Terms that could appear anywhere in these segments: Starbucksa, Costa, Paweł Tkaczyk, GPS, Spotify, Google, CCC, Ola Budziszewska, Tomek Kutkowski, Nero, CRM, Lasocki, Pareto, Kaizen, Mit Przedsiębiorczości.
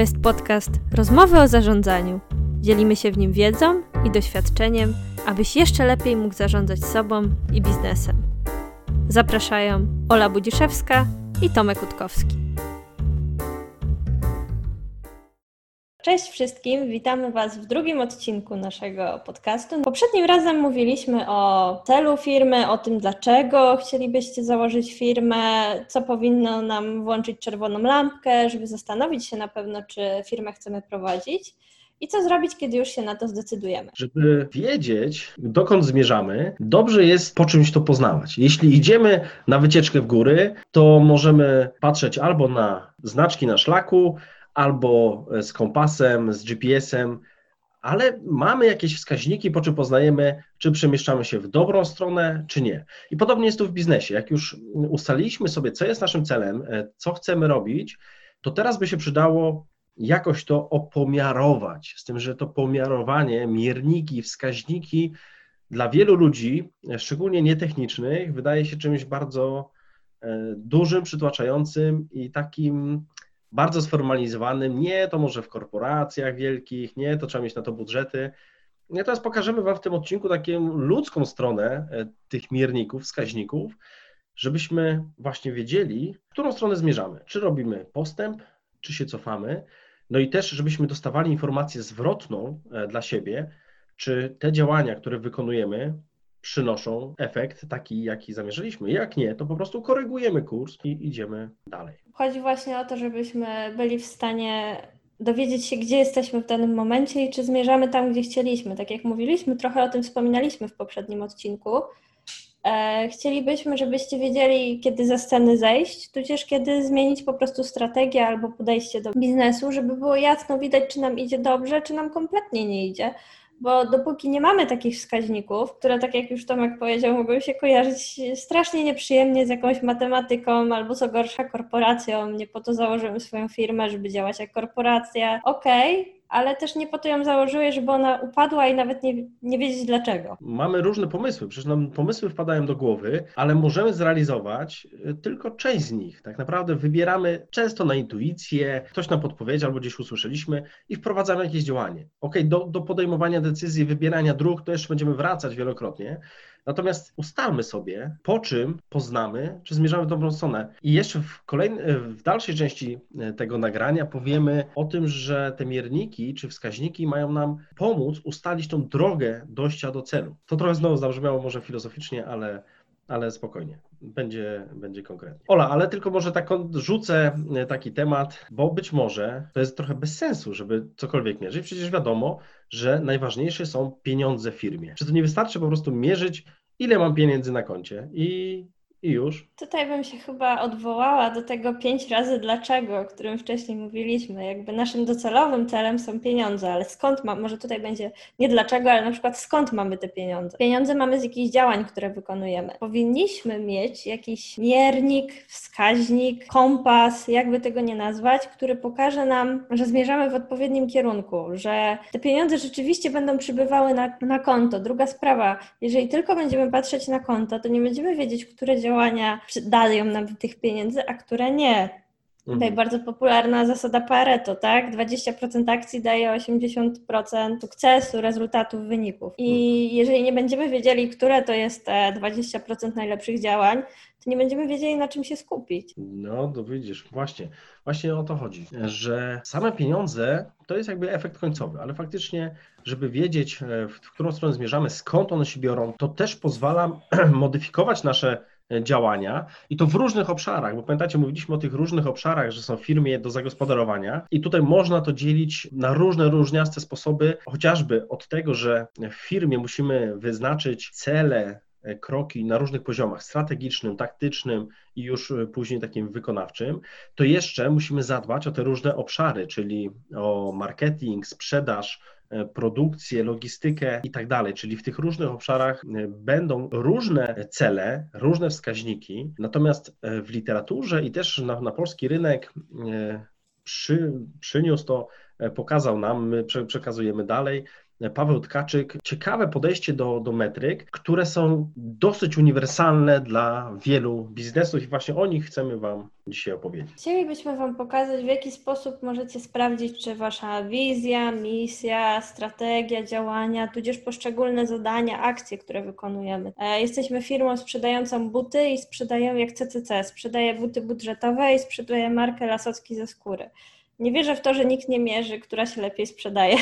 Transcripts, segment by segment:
To jest podcast Rozmowy o Zarządzaniu. Dzielimy się w nim wiedzą i doświadczeniem, abyś jeszcze lepiej mógł zarządzać sobą i biznesem. Zapraszają Ola Budziszewska i Tomek Kutkowski. Cześć wszystkim, witamy Was w drugim odcinku naszego podcastu. Poprzednim razem mówiliśmy o celu firmy, o tym, dlaczego chcielibyście założyć firmę, co powinno nam włączyć czerwoną lampkę, żeby zastanowić się na pewno, czy firmę chcemy prowadzić. I co zrobić, kiedy już się na to zdecydujemy? Żeby wiedzieć, dokąd zmierzamy, dobrze jest po czymś to poznawać. Jeśli idziemy na wycieczkę w góry, to możemy patrzeć albo na znaczki na szlaku, albo z kompasem, z GPS-em, ale mamy jakieś wskaźniki, po czym poznajemy, czy przemieszczamy się w dobrą stronę, czy nie. I podobnie jest tu w biznesie. Jak już ustaliliśmy sobie, co jest naszym celem, co chcemy robić, to teraz by się przydało jakoś to opomiarować, z tym, że to pomiarowanie, mierniki, wskaźniki dla wielu ludzi, szczególnie nietechnicznych, wydaje się czymś bardzo dużym, przytłaczającym i takim bardzo sformalizowanym. Nie, to może w korporacjach wielkich, nie, to trzeba mieć na to budżety. Ja teraz pokażemy Wam w tym odcinku taką ludzką stronę tych mierników, wskaźników, żebyśmy właśnie wiedzieli, w którą stronę zmierzamy. Czy robimy postęp, czy się cofamy, no i też, żebyśmy dostawali informację zwrotną dla siebie, czy te działania, które wykonujemy, przynoszą efekt taki, jaki zamierzyliśmy. Jak nie, to po prostu korygujemy kurs i idziemy dalej. Chodzi właśnie o to, żebyśmy byli w stanie dowiedzieć się, gdzie jesteśmy w danym momencie i czy zmierzamy tam, gdzie chcieliśmy. Tak jak mówiliśmy, trochę o tym wspominaliśmy w poprzednim odcinku. Chcielibyśmy, żebyście wiedzieli, kiedy ze sceny zejść, tudzież kiedy zmienić po prostu strategię albo podejście do biznesu, żeby było jasno widać, czy nam idzie dobrze, czy nam kompletnie nie idzie, bo dopóki nie mamy takich wskaźników, które, tak jak już Tomek powiedział, mogą się kojarzyć strasznie nieprzyjemnie z jakąś matematyką albo co gorsza korporacją, nie po to założyłem swoją firmę, żeby działać jak korporacja, ale też nie po to ją założyłeś, żeby ona upadła i nawet nie wiedzieć dlaczego. Mamy różne pomysły, przecież nam pomysły wpadają do głowy, ale możemy zrealizować tylko część z nich. Tak naprawdę wybieramy często na intuicję, ktoś nam podpowiedział albo gdzieś usłyszeliśmy i wprowadzamy jakieś działanie. Do podejmowania decyzji, wybierania dróg to jeszcze będziemy wracać wielokrotnie, natomiast ustalmy sobie, po czym poznamy, czy zmierzamy w dobrą stronę. I jeszcze w dalszej części tego nagrania powiemy o tym, że te mierniki czy wskaźniki mają nam pomóc ustalić tą drogę dojścia do celu. To trochę znowu zabrzmiało może filozoficznie, ale spokojnie, będzie konkretnie. Ola, ale tylko może tak rzucę taki temat, bo być może to jest trochę bez sensu, żeby cokolwiek mierzyć. Przecież wiadomo, że najważniejsze są pieniądze w firmie. Czy to nie wystarczy po prostu mierzyć, ile mam pieniędzy na koncie i już? Tutaj bym się chyba odwołała do tego 5 razy dlaczego, o którym wcześniej mówiliśmy. Jakby naszym docelowym celem są pieniądze, ale skąd mam, może tutaj będzie nie dlaczego, ale na przykład skąd mamy te pieniądze? Pieniądze mamy z jakichś działań, które wykonujemy. Powinniśmy mieć jakiś miernik, wskaźnik, kompas, jakby tego nie nazwać, który pokaże nam, że zmierzamy w odpowiednim kierunku, że te pieniądze rzeczywiście będą przybywały na konto. Druga sprawa, jeżeli tylko będziemy patrzeć na konto, to nie będziemy wiedzieć, które działania dają nam tych pieniędzy, a które nie. Tutaj bardzo popularna zasada Pareto, tak? 20% akcji daje 80% sukcesu, rezultatów, wyników. I jeżeli nie będziemy wiedzieli, które to jest te 20% najlepszych działań, to nie będziemy wiedzieli, na czym się skupić. No, to widzisz, właśnie o to chodzi, że same pieniądze to jest jakby efekt końcowy, ale faktycznie, żeby wiedzieć, w którą stronę zmierzamy, skąd one się biorą, to też pozwala modyfikować nasze działania i to w różnych obszarach, bo pamiętacie, mówiliśmy o tych różnych obszarach, że są w firmie do zagospodarowania i tutaj można to dzielić na różniaste sposoby, chociażby od tego, że w firmie musimy wyznaczyć cele, kroki na różnych poziomach, strategicznym, taktycznym i już później takim wykonawczym, to jeszcze musimy zadbać o te różne obszary, czyli o marketing, sprzedaż, produkcję, logistykę i tak dalej, czyli w tych różnych obszarach będą różne cele, różne wskaźniki, natomiast w literaturze i też na polski rynek przyniósł to, pokazał nam, my przekazujemy dalej, Paweł Tkaczyk, ciekawe podejście do metryk, które są dosyć uniwersalne dla wielu biznesów i właśnie o nich chcemy Wam dzisiaj opowiedzieć. Chcielibyśmy Wam pokazać, w jaki sposób możecie sprawdzić, czy Wasza wizja, misja, strategia, działania, tudzież poszczególne zadania, akcje, które wykonujemy. Jesteśmy firmą sprzedającą buty i sprzedajemy jak CCC, sprzedaje buty budżetowe i sprzedaje markę Lasocki ze skóry. Nie wierzę w to, że nikt nie mierzy, która się lepiej sprzedaje.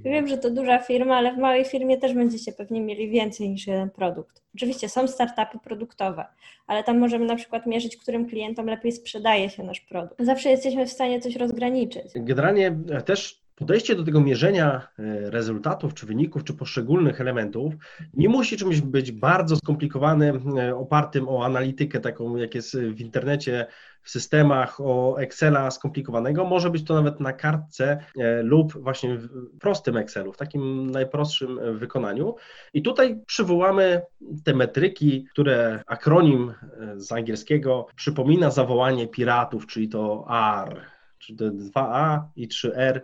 Wiem, że to duża firma, ale w małej firmie też będziecie pewnie mieli więcej niż jeden produkt. Oczywiście są startupy produktowe, ale tam możemy na przykład mierzyć, którym klientom lepiej sprzedaje się nasz produkt. Zawsze jesteśmy w stanie coś rozgraniczyć. Generalnie też podejście do tego mierzenia rezultatów, czy wyników, czy poszczególnych elementów nie musi czymś być bardzo skomplikowanym, opartym o analitykę taką, jak jest w internecie, w systemach, o Excela skomplikowanego. Może być to nawet na kartce lub właśnie w prostym Excelu, w takim najprostszym wykonaniu. I tutaj przywołamy te metryki, które akronim z angielskiego przypomina zawołanie piratów, czyli to R. 2A i 3R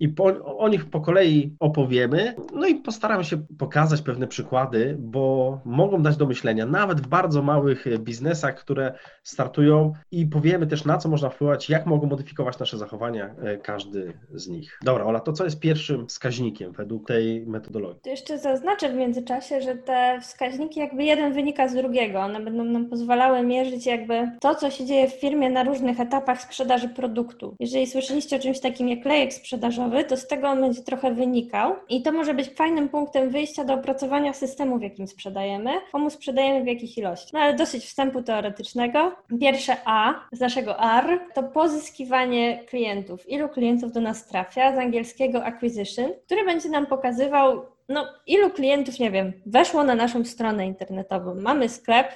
i o nich po kolei opowiemy, no i postaram się pokazać pewne przykłady, bo mogą dać do myślenia, nawet w bardzo małych biznesach, które startują, i powiemy też, na co można wpływać, jak mogą modyfikować nasze zachowania każdy z nich. Dobra, Ola, to co jest pierwszym wskaźnikiem według tej metodologii? To jeszcze zaznaczę w międzyczasie, że te wskaźniki jakby jeden wynika z drugiego, one będą nam pozwalały mierzyć jakby to, co się dzieje w firmie na różnych etapach sprzedaży produktu. Jeżeli słyszeliście o czymś takim jak lejek sprzedażowy, to z tego on będzie trochę wynikał i to może być fajnym punktem wyjścia do opracowania systemu, w jakim sprzedajemy, komu sprzedajemy, w jakich ilości. No ale dosyć wstępu teoretycznego. Pierwsze A z naszego R to pozyskiwanie klientów. Ilu klientów do nas trafia, z angielskiego acquisition, który będzie nam pokazywał, no ilu klientów, nie wiem, weszło na naszą stronę internetową. Mamy sklep,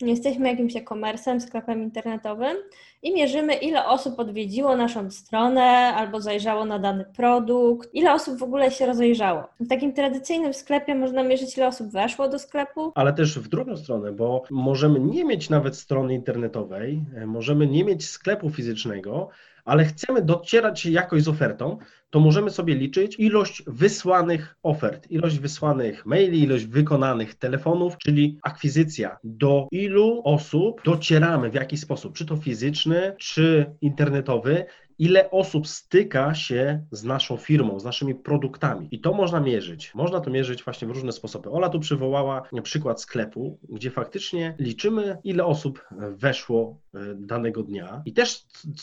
jesteśmy jakimś e-commerce'em, sklepem internetowym i mierzymy, ile osób odwiedziło naszą stronę albo zajrzało na dany produkt, ile osób w ogóle się rozejrzało. W takim tradycyjnym sklepie można mierzyć, ile osób weszło do sklepu. Ale też w drugą stronę, bo możemy nie mieć nawet strony internetowej, możemy nie mieć sklepu fizycznego, ale chcemy docierać jakoś z ofertą, to możemy sobie liczyć ilość wysłanych ofert, ilość wysłanych maili, ilość wykonanych telefonów, czyli akwizycja. Do ilu osób docieramy, w jaki sposób, czy to fizyczny, czy internetowy, ile osób styka się z naszą firmą, z naszymi produktami. I to można mierzyć. Można to mierzyć właśnie w różne sposoby. Ola tu przywołała przykład sklepu, gdzie faktycznie liczymy, ile osób weszło danego dnia. I też,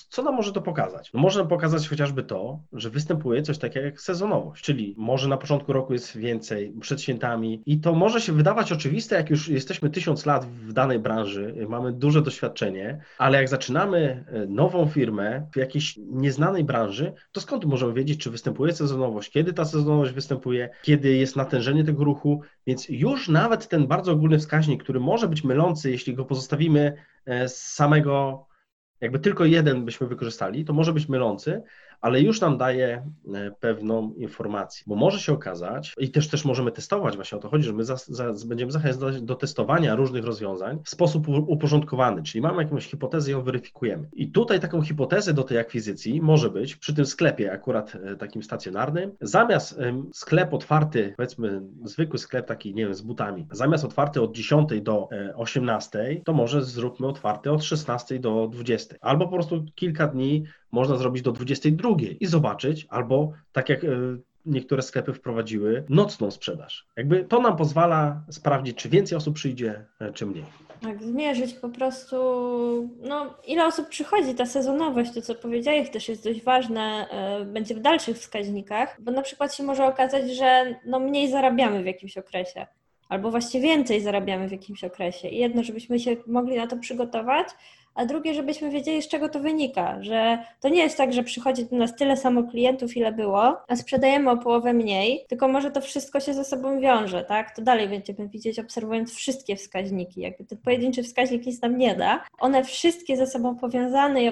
co nam może to pokazać? No, może nam pokazać chociażby to, że występuje coś takiego jak sezonowość, czyli może na początku roku jest więcej, przed świętami, i to może się wydawać oczywiste, jak już jesteśmy 1000 lat w danej branży, mamy duże doświadczenie, ale jak zaczynamy nową firmę w jakiejś nieznanej branży, to skąd możemy wiedzieć, czy występuje sezonowość, kiedy ta sezonowość występuje, kiedy jest natężenie tego ruchu, więc już nawet ten bardzo ogólny wskaźnik, który może być mylący, jeśli go pozostawimy z samego, jakby tylko jeden byśmy wykorzystali, to może być mylący, ale już nam daje pewną informację, bo może się okazać, i też możemy testować, właśnie o to chodzi, że my będziemy zachęcać do testowania różnych rozwiązań w sposób uporządkowany, czyli mamy jakąś hipotezę i ją weryfikujemy. I tutaj taką hipotezę do tej akwizycji może być przy tym sklepie akurat takim stacjonarnym, zamiast sklep otwarty, powiedzmy zwykły sklep taki, nie wiem, z butami, zamiast otwarty od 10 do 18, to może zróbmy otwarty od 16 do 20, albo po prostu kilka dni można zrobić do 22 i zobaczyć, albo tak jak niektóre sklepy wprowadziły, nocną sprzedaż. Jakby to nam pozwala sprawdzić, czy więcej osób przyjdzie, czy mniej. Tak, zmierzyć po prostu, no ile osób przychodzi, ta sezonowość, to co powiedziałeś też jest dość ważne, będzie w dalszych wskaźnikach, bo na przykład się może okazać, że no mniej zarabiamy w jakimś okresie. Albo właśnie więcej zarabiamy w jakimś okresie. I jedno, żebyśmy się mogli na to przygotować, a drugie, żebyśmy wiedzieli, z czego to wynika, że to nie jest tak, że przychodzi do nas tyle samo klientów, ile było, a sprzedajemy o połowę mniej, tylko może to wszystko się ze sobą wiąże, tak? To dalej będziemy widzieć, obserwując wszystkie wskaźniki, jakby ten pojedynczy wskaźnik nic nam nie da. One wszystkie ze sobą powiązane i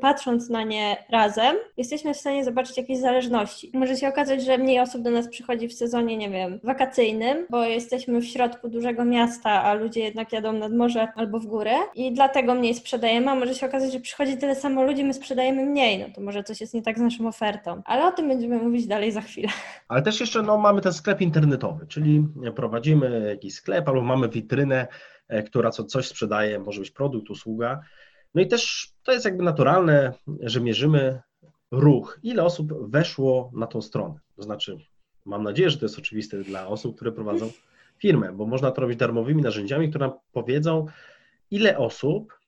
patrząc na nie razem, jesteśmy w stanie zobaczyć jakieś zależności. Może się okazać, że mniej osób do nas przychodzi w sezonie, nie wiem, wakacyjnym, bo jesteśmy w środku dużego miasta, a ludzie jednak jadą nad morze albo w górę i dlatego mniej sprzedajemy sprzedajemy, a może się okazać, że przychodzi tyle samo ludzi, my sprzedajemy mniej, no to może coś jest nie tak z naszą ofertą. Ale o tym będziemy mówić dalej za chwilę. Ale też jeszcze mamy ten sklep internetowy, czyli prowadzimy jakiś sklep albo mamy witrynę, która coś sprzedaje, może być produkt, usługa. No i też to jest naturalne, że mierzymy ruch. Ile osób weszło na tą stronę? To znaczy, mam nadzieję, że to jest oczywiste dla osób, które prowadzą firmę, bo można to robić darmowymi narzędziami, które nam powiedzą, ile osób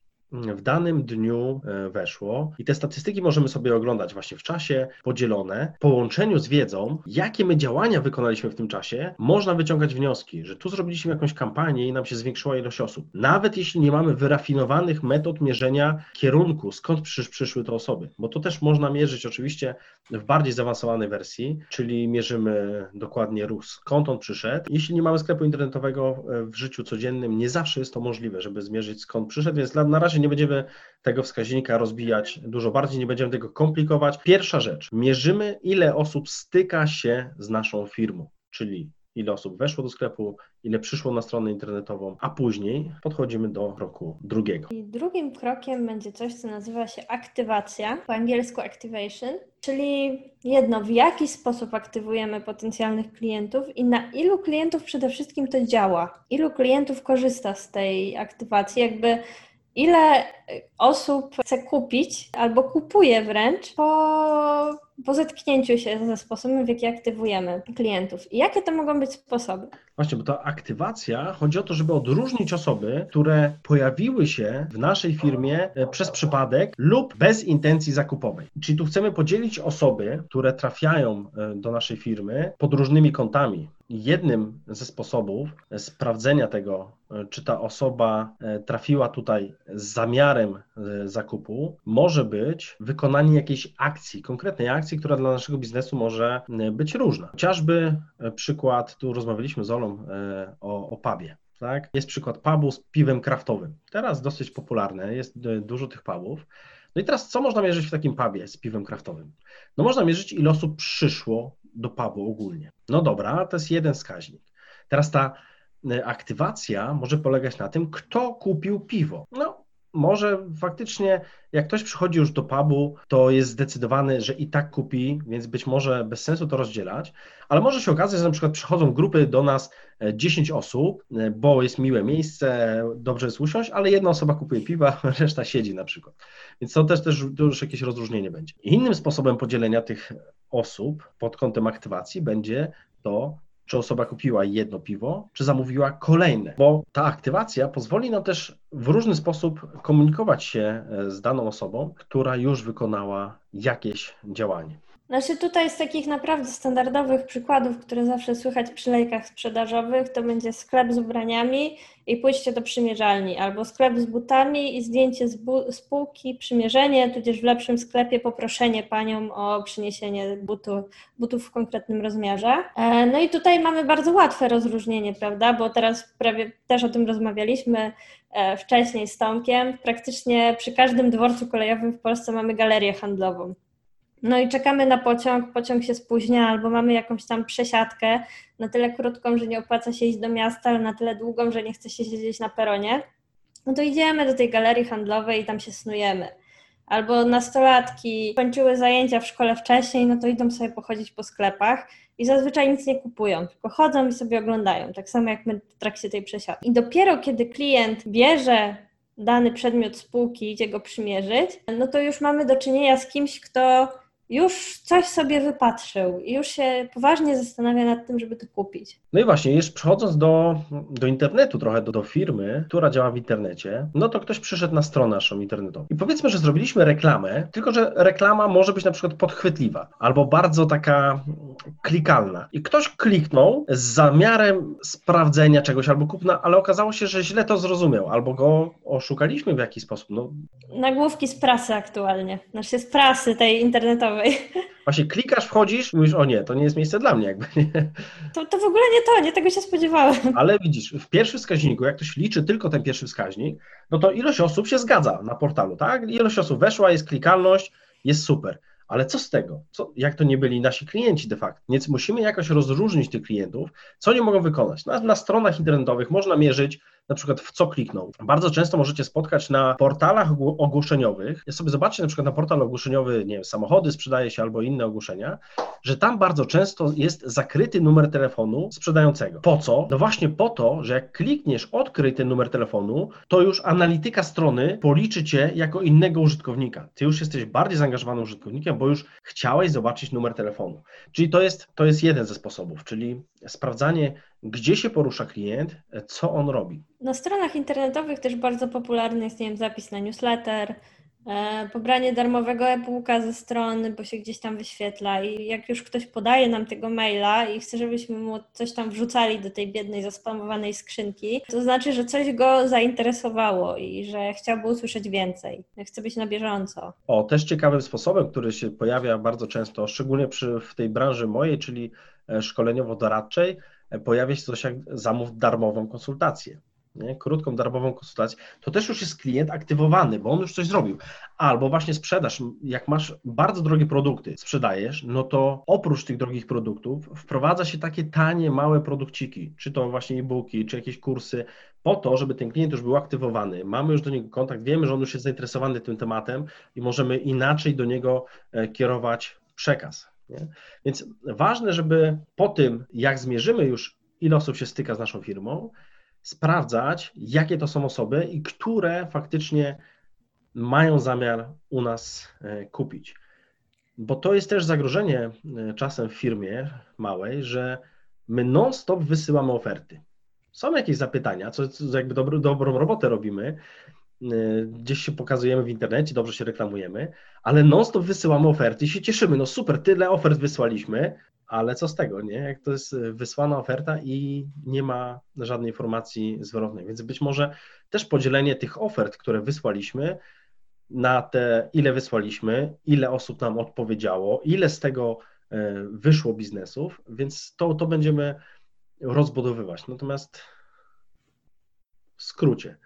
w danym dniu weszło. I te statystyki możemy sobie oglądać właśnie w czasie, podzielone. W połączeniu z wiedzą, jakie my działania wykonaliśmy w tym czasie, można wyciągać wnioski, że tu zrobiliśmy jakąś kampanię i nam się zwiększyła ilość osób. Nawet jeśli nie mamy wyrafinowanych metod mierzenia kierunku, skąd przyszły te osoby. Bo to też można mierzyć oczywiście w bardziej zaawansowanej wersji, czyli mierzymy dokładnie ruch, skąd on przyszedł. Jeśli nie mamy sklepu internetowego w życiu codziennym, nie zawsze jest to możliwe, żeby zmierzyć skąd przyszedł, więc na razie nie będziemy tego wskaźnika rozbijać dużo bardziej, nie będziemy tego komplikować. Pierwsza rzecz, mierzymy, ile osób styka się z naszą firmą, czyli ile osób weszło do sklepu, ile przyszło na stronę internetową, a później podchodzimy do kroku drugiego. I drugim krokiem będzie coś, co nazywa się aktywacja, po angielsku activation, czyli jedno, w jaki sposób aktywujemy potencjalnych klientów i na ilu klientów przede wszystkim to działa, ilu klientów korzysta z tej aktywacji, ile osób chce kupić albo kupuje wręcz po zetknięciu się ze sposobem, w jaki aktywujemy klientów. I jakie to mogą być sposoby? Właśnie, bo ta aktywacja, chodzi o to, żeby odróżnić osoby, które pojawiły się w naszej firmie przez przypadek lub bez intencji zakupowej. Czyli tu chcemy podzielić osoby, które trafiają do naszej firmy pod różnymi kątami. Jednym ze sposobów sprawdzenia tego, czy ta osoba trafiła tutaj z zamiarem zakupu, może być wykonanie jakiejś akcji, konkretnej akcji, która dla naszego biznesu może być różna. Chociażby przykład, tu rozmawialiśmy z Olą o pubie. Tak? Jest przykład pubu z piwem kraftowym. Teraz dosyć popularne, jest dużo tych pubów. No i teraz co można mierzyć w takim pubie z piwem kraftowym? No można mierzyć, ile osób przyszło do pubu ogólnie. No dobra, to jest jeden wskaźnik. Teraz ta aktywacja może polegać na tym, kto kupił piwo. No może faktycznie jak ktoś przychodzi już do pubu, to jest zdecydowany, że i tak kupi, więc być może bez sensu to rozdzielać, ale może się okazać, że na przykład przychodzą grupy do nas 10 osób, bo jest miłe miejsce, dobrze jest usiąść, ale jedna osoba kupuje piwa, reszta siedzi na przykład. Więc to też jakieś rozróżnienie będzie. Innym sposobem podzielenia tych osób pod kątem aktywacji będzie to, czy osoba kupiła jedno piwo, czy zamówiła kolejne, bo ta aktywacja pozwoli nam też w różny sposób komunikować się z daną osobą, która już wykonała jakieś działanie. Znaczy tutaj z takich naprawdę standardowych przykładów, które zawsze słychać przy lejkach sprzedażowych, to będzie sklep z ubraniami i pójście do przymierzalni, albo sklep z butami i zdjęcie z półki, przymierzenie, tudzież w lepszym sklepie poproszenie panią o przyniesienie butów w konkretnym rozmiarze. No i tutaj mamy bardzo łatwe rozróżnienie, prawda, bo teraz prawie też o tym rozmawialiśmy wcześniej z Tomkiem, praktycznie przy każdym dworcu kolejowym w Polsce mamy galerię handlową. No i czekamy na pociąg się spóźnia, albo mamy jakąś tam przesiadkę na tyle krótką, że nie opłaca się iść do miasta, ale na tyle długą, że nie chce się siedzieć na peronie, no to idziemy do tej galerii handlowej i tam się snujemy. Albo nastolatki kończyły zajęcia w szkole wcześniej, no to idą sobie pochodzić po sklepach i zazwyczaj nic nie kupują, tylko chodzą i sobie oglądają, tak samo jak my w trakcie tej przesiadki. I dopiero kiedy klient bierze dany przedmiot z półki, idzie go przymierzyć, no to już mamy do czynienia z kimś, kto już coś sobie wypatrzył i już się poważnie zastanawia nad tym, żeby to kupić. No i właśnie, już przechodząc do internetu trochę, do firmy, która działa w internecie, no to ktoś przyszedł na stronę naszą internetową. I powiedzmy, że zrobiliśmy reklamę, tylko że reklama może być na przykład podchwytliwa albo bardzo taka klikalna. I ktoś kliknął z zamiarem sprawdzenia czegoś albo kupna, ale okazało się, że źle to zrozumiał albo go oszukaliśmy w jakiś sposób. No. Nagłówki z prasy aktualnie, znaczy z prasy tej internetowej. Właśnie klikasz, wchodzisz i mówisz, o nie, to nie jest miejsce dla mnie jakby. To w ogóle nie to, nie tego się spodziewałem. Ale widzisz, w pierwszym wskaźniku, jak ktoś liczy tylko ten pierwszy wskaźnik, no to ilość osób się zgadza na portalu, tak? Ilość osób weszła, jest klikalność, jest super. Ale co z tego? Jak to nie byli nasi klienci de facto? Więc musimy jakoś rozróżnić tych klientów, co oni mogą wykonać. Na stronach internetowych można mierzyć na przykład w co kliknął. Bardzo często możecie spotkać na portalach ogłoszeniowych, ja sobie zobaczcie na przykład na portal ogłoszeniowy, nie wiem, samochody sprzedaje się albo inne ogłoszenia, że tam bardzo często jest zakryty numer telefonu sprzedającego. Po co? No właśnie po to, że jak klikniesz odkryj ten numer telefonu, to już analityka strony policzy Cię jako innego użytkownika. Ty już jesteś bardziej zaangażowanym użytkownikiem, bo już chciałeś zobaczyć numer telefonu. Czyli to jest jeden ze sposobów, czyli sprawdzanie, gdzie się porusza klient, co on robi. Na stronach internetowych też bardzo popularny jest, nie wiem, zapis na newsletter, pobranie darmowego e-booka ze strony, bo się gdzieś tam wyświetla i jak już ktoś podaje nam tego maila i chce, żebyśmy mu coś tam wrzucali do tej biednej, zaspamowanej skrzynki, to znaczy, że coś go zainteresowało i że chciałby usłyszeć więcej, chce być na bieżąco. O, też ciekawym sposobem, który się pojawia bardzo często, szczególnie w tej branży mojej, czyli szkoleniowo-doradczej, pojawia się coś jak zamów darmową konsultację. Nie? Krótką, darmową konsultację, to też już jest klient aktywowany, bo on już coś zrobił. Albo właśnie sprzedaż, jak masz bardzo drogie produkty, sprzedajesz, no to oprócz tych drogich produktów wprowadza się takie tanie, małe produkciki, czy to właśnie e-booki, czy jakieś kursy, po to, żeby ten klient już był aktywowany. Mamy już do niego kontakt, wiemy, że on już jest zainteresowany tym tematem i możemy inaczej do niego kierować przekaz. Nie? Więc ważne, żeby po tym, jak zmierzymy już, ile osób się styka z naszą firmą, sprawdzać, jakie to są osoby i które faktycznie mają zamiar u nas kupić. Bo to jest też zagrożenie czasem w firmie małej, że my non-stop wysyłamy oferty. Są jakieś zapytania, co jakby dobrą robotę robimy, gdzieś się pokazujemy w internecie, dobrze się reklamujemy, ale non-stop wysyłamy oferty i się cieszymy, no super, tyle ofert wysłaliśmy, ale co z tego, nie? Jak to jest wysłana oferta i nie ma żadnej informacji zwrotnej, więc być może też podzielenie tych ofert, które wysłaliśmy, na te, ile wysłaliśmy, ile osób nam odpowiedziało, ile z tego wyszło biznesów, więc to będziemy rozbudowywać. Natomiast w skrócie,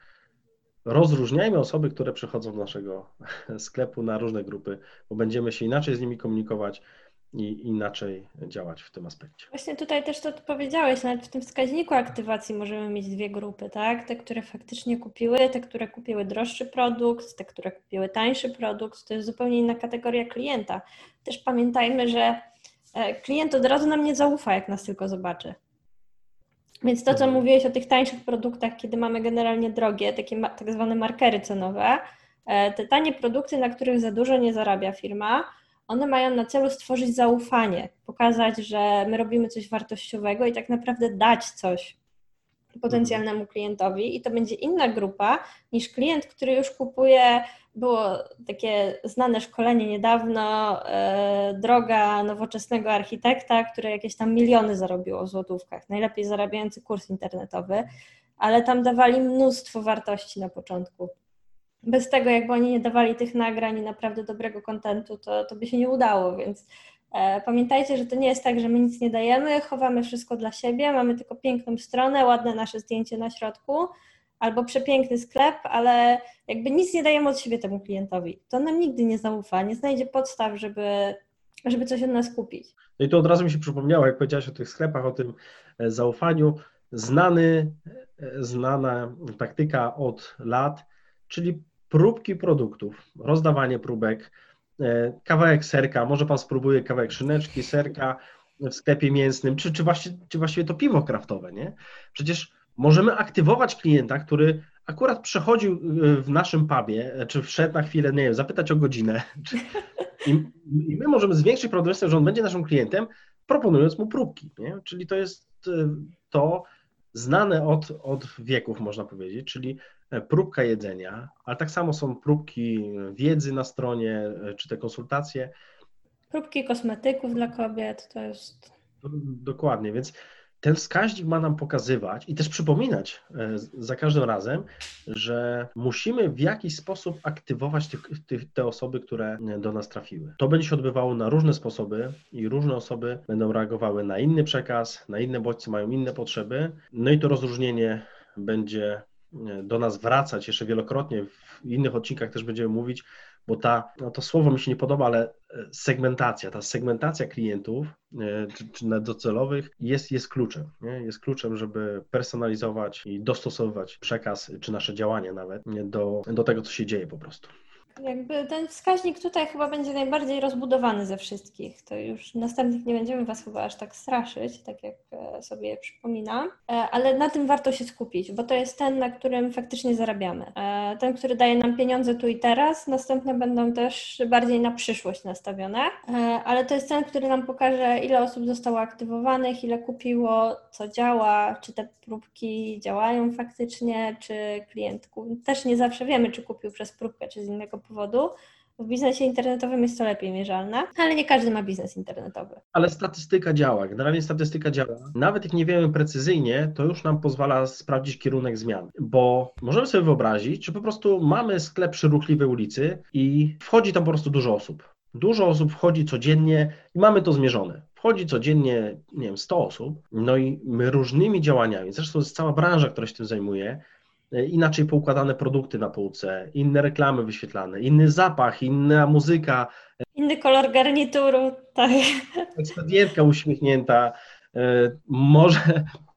rozróżniajmy osoby, które przychodzą do naszego sklepu na różne grupy, bo będziemy się inaczej z nimi komunikować i inaczej działać w tym aspekcie. Właśnie tutaj też to powiedziałeś, nawet w tym wskaźniku aktywacji możemy mieć dwie grupy, tak? Te, które faktycznie kupiły, te, które kupiły droższy produkt, te, które kupiły tańszy produkt, to jest zupełnie inna kategoria klienta. Też pamiętajmy, że klient od razu nam nie zaufa, jak nas tylko zobaczy. Więc to, co mówiłeś o tych tańszych produktach, kiedy mamy generalnie drogie, takie tak zwane markery cenowe, te tanie produkty, na których za dużo nie zarabia firma, one mają na celu stworzyć zaufanie, pokazać, że my robimy coś wartościowego i tak naprawdę dać coś potencjalnemu klientowi i to będzie inna grupa niż klient, który już kupuje, było takie znane szkolenie niedawno, droga nowoczesnego architekta, które jakieś tam miliony zarobiło w złotówkach, najlepiej zarabiający kurs internetowy, ale tam dawali mnóstwo wartości na początku. Bez tego, jakby oni nie dawali tych nagrań i naprawdę dobrego kontentu, to by się nie udało, więc pamiętajcie, że to nie jest tak, że my nic nie dajemy, chowamy wszystko dla siebie, mamy tylko piękną stronę, ładne nasze zdjęcie na środku albo przepiękny sklep, ale jakby nic nie dajemy od siebie temu klientowi. To nam nigdy nie zaufa, nie znajdzie podstaw, żeby coś od nas kupić. No i to od razu mi się przypomniało, jak powiedziałaś o tych sklepach, o tym zaufaniu, znana taktyka od lat, czyli próbki produktów, rozdawanie próbek, kawałek serka, może pan spróbuje kawałek szyneczki, serka w sklepie mięsnym, czy właściwie to piwo kraftowe, nie? Przecież możemy aktywować klienta, który akurat przechodził w naszym pubie, czy wszedł na chwilę, nie wiem, zapytać o godzinę. I my możemy zwiększyć prawdopodobieństwo, że on będzie naszym klientem, proponując mu próbki, nie? Czyli to jest to znane od wieków, można powiedzieć, czyli próbka jedzenia, ale tak samo są próbki wiedzy na stronie, czy te konsultacje. Próbki kosmetyków dla kobiet, to jest... Dokładnie, więc ten wskaźnik ma nam pokazywać i też przypominać za każdym razem, że musimy w jakiś sposób aktywować te osoby, które do nas trafiły. To będzie się odbywało na różne sposoby i różne osoby będą reagowały na inny przekaz, na inne bodźce, mają inne potrzeby, no i to rozróżnienie będzie do nas wracać jeszcze wielokrotnie, w innych odcinkach też będziemy mówić, bo to słowo mi się nie podoba, ale segmentacja klientów czy docelowych jest kluczem. Nie? Jest kluczem, żeby personalizować i dostosowywać przekaz czy nasze działania nawet do tego, co się dzieje po prostu. Jakby ten wskaźnik tutaj chyba będzie najbardziej rozbudowany ze wszystkich. To już następnych nie będziemy Was chyba aż tak straszyć, tak jak sobie przypominam, ale na tym warto się skupić, bo to jest ten, na którym faktycznie zarabiamy. Ten, który daje nam pieniądze tu i teraz, następne będą też bardziej na przyszłość nastawione, ale to jest ten, który nam pokaże, ile osób zostało aktywowanych, ile kupiło, co działa, czy te próbki działają faktycznie, czy klient też nie zawsze wiemy, czy kupił przez próbkę, czy z innego powodu. W biznesie internetowym jest to lepiej mierzalne, ale nie każdy ma biznes internetowy. Ale statystyka działa, generalnie statystyka działa. Nawet jak nie wiemy precyzyjnie, to już nam pozwala sprawdzić kierunek zmian, bo możemy sobie wyobrazić, że po prostu mamy sklep przy ruchliwej ulicy i wchodzi tam po prostu dużo osób. Dużo osób wchodzi codziennie i mamy to zmierzone. Wchodzi codziennie, nie wiem, 100 osób, no i my różnymi działaniami, zresztą jest cała branża, która się tym zajmuje, inaczej poukładane produkty na półce, inne reklamy wyświetlane, inny zapach, inna muzyka. Inny kolor garnituru, tak. Ekspedientka uśmiechnięta.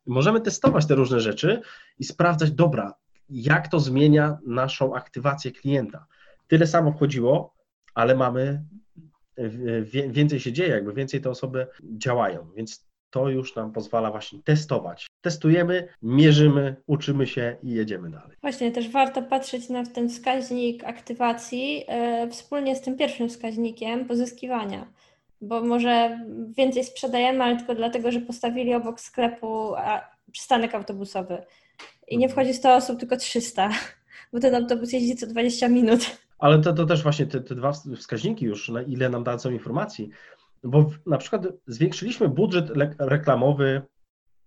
Możemy testować te różne rzeczy i sprawdzać, dobra, jak to zmienia naszą aktywację klienta. Tyle samo wchodziło, ale mamy, więcej się dzieje, jakby więcej te osoby działają, więc to już nam pozwala właśnie testować. Testujemy, mierzymy, uczymy się i jedziemy dalej. Właśnie, też warto patrzeć na ten wskaźnik aktywacji wspólnie z tym pierwszym wskaźnikiem pozyskiwania, bo może więcej sprzedajemy, ale tylko dlatego, że postawili obok sklepu przystanek autobusowy i nie wchodzi 100 osób, tylko 300, bo ten autobus jeździ co 20 minut. Ale to też właśnie te dwa wskaźniki już, na ile nam dadzą informacji, bo na przykład zwiększyliśmy budżet reklamowy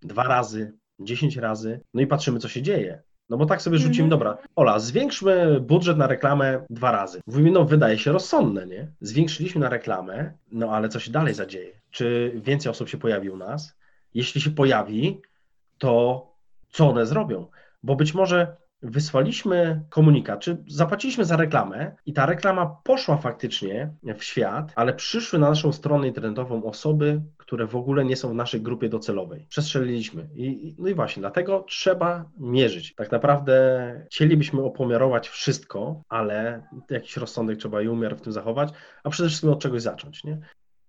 2 razy, 10 razy, no i patrzymy, co się dzieje. No bo tak sobie rzucimy, dobra, Ola, zwiększmy budżet na reklamę 2 razy. Mówimy, no wydaje się rozsądne, nie? Zwiększyliśmy na reklamę, no ale co się dalej zadzieje? Czy więcej osób się pojawi u nas? Jeśli się pojawi, to co one zrobią? Bo być może wysłaliśmy komunikat, czy zapłaciliśmy za reklamę i ta reklama poszła faktycznie w świat, ale przyszły na naszą stronę internetową osoby, które w ogóle nie są w naszej grupie docelowej. Przestrzeliliśmy. No i właśnie, dlatego trzeba mierzyć. Tak naprawdę chcielibyśmy opomiarować wszystko, ale jakiś rozsądek trzeba i umiar w tym zachować, a przede wszystkim od czegoś zacząć, nie?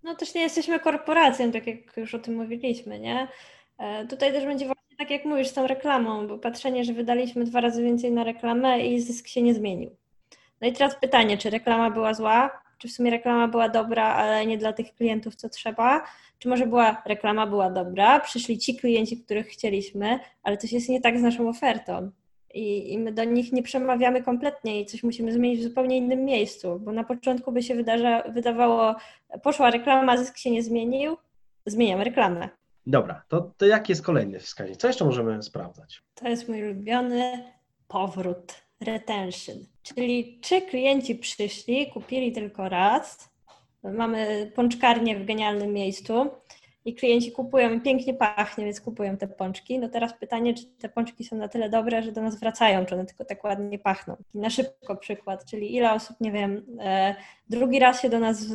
No też nie jesteśmy korporacją, tak jak już o tym mówiliśmy, nie? Tutaj też będzie właśnie tak jak mówisz z tą reklamą, bo patrzenie, że wydaliśmy 2 razy więcej na reklamę i zysk się nie zmienił. No i teraz pytanie, czy reklama była zła, czy w sumie reklama była dobra, ale nie dla tych klientów, co trzeba, czy może reklama była dobra, przyszli ci klienci, których chcieliśmy, ale coś jest nie tak z naszą ofertą i my do nich nie przemawiamy kompletnie i coś musimy zmienić w zupełnie innym miejscu, bo na początku by się wydawało, poszła reklama, zysk się nie zmienił, zmieniamy reklamę. Dobra, to jaki jest kolejny wskaźnik? Co jeszcze możemy sprawdzać? To jest mój ulubiony powrót, retention. Czyli czy klienci przyszli, kupili tylko raz, mamy pączkarnię w genialnym miejscu i klienci kupują, pięknie pachnie, więc kupują te pączki. No teraz pytanie, czy te pączki są na tyle dobre, że do nas wracają, czy one tylko tak ładnie pachną. Na szybko przykład, czyli ile osób, nie wiem, drugi raz się do nas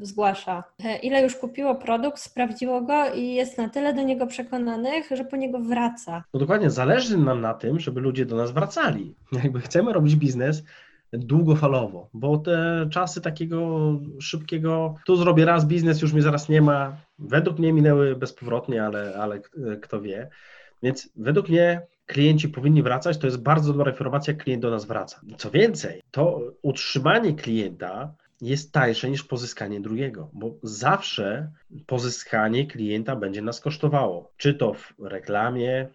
zgłasza. Ile już kupiło produkt, sprawdziło go i jest na tyle do niego przekonanych, że po niego wraca. No dokładnie, zależy nam na tym, żeby ludzie do nas wracali. Jakby chcemy robić biznes długofalowo, bo te czasy takiego szybkiego, tu zrobię raz biznes, już mnie zaraz nie ma, według mnie minęły bezpowrotnie, ale kto wie. Więc według mnie klienci powinni wracać, to jest bardzo dobra informacja, klient do nas wraca. Co więcej, to utrzymanie klienta jest tańsze niż pozyskanie drugiego, bo zawsze pozyskanie klienta będzie nas kosztowało, czy to w reklamie,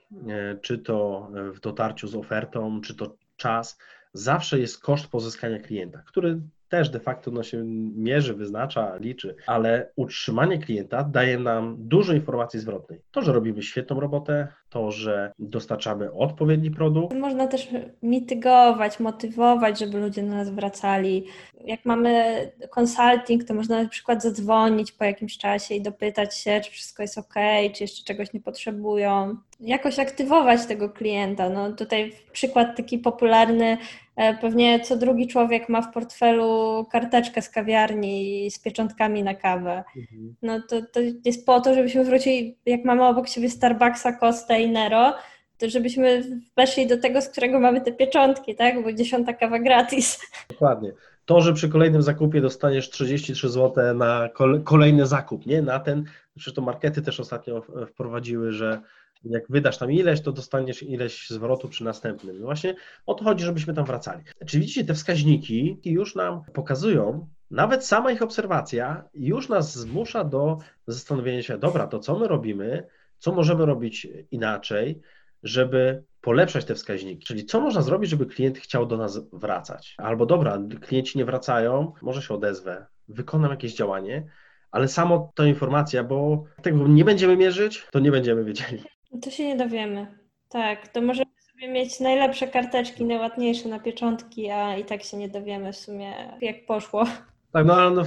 czy to w dotarciu z ofertą, czy to czas. Zawsze jest koszt pozyskania klienta, który też de facto się mierzy, wyznacza, liczy, ale utrzymanie klienta daje nam dużo informacji zwrotnej. To, że robimy świetną robotę, to, że dostarczamy odpowiedni produkt. Można też mitygować, motywować, żeby ludzie do nas wracali. Jak mamy konsulting, to można na przykład zadzwonić po jakimś czasie i dopytać się, czy wszystko jest ok, czy jeszcze czegoś nie potrzebują. Jakoś aktywować tego klienta. No tutaj przykład taki popularny pewnie co drugi człowiek ma w portfelu karteczkę z kawiarni z pieczątkami na kawę. No to jest po to, żebyśmy wrócili, jak mamy obok siebie Starbucksa, Costa i Nero, to żebyśmy weszli do tego, z którego mamy te pieczątki, tak? Bo 10. kawa gratis. Dokładnie. To, że przy kolejnym zakupie dostaniesz 33 zł na kolejny zakup, nie? Na ten, zresztą markety też ostatnio wprowadziły, że jak wydasz tam ileś, to dostaniesz ileś zwrotu przy następnym. No właśnie o to chodzi, żebyśmy tam wracali. Czyli widzicie, te wskaźniki już nam pokazują, nawet sama ich obserwacja już nas zmusza do zastanowienia się, dobra, to co my robimy, co możemy robić inaczej, żeby polepszać te wskaźniki, czyli co można zrobić, żeby klient chciał do nas wracać. Albo dobra, klienci nie wracają, może się odezwę, wykonam jakieś działanie, ale samo to informacja, bo tego nie będziemy mierzyć, to nie będziemy wiedzieli. To się nie dowiemy. Tak, to możemy sobie mieć najlepsze karteczki, najładniejsze na pieczątki, a i tak się nie dowiemy w sumie, jak poszło. Tak, no ale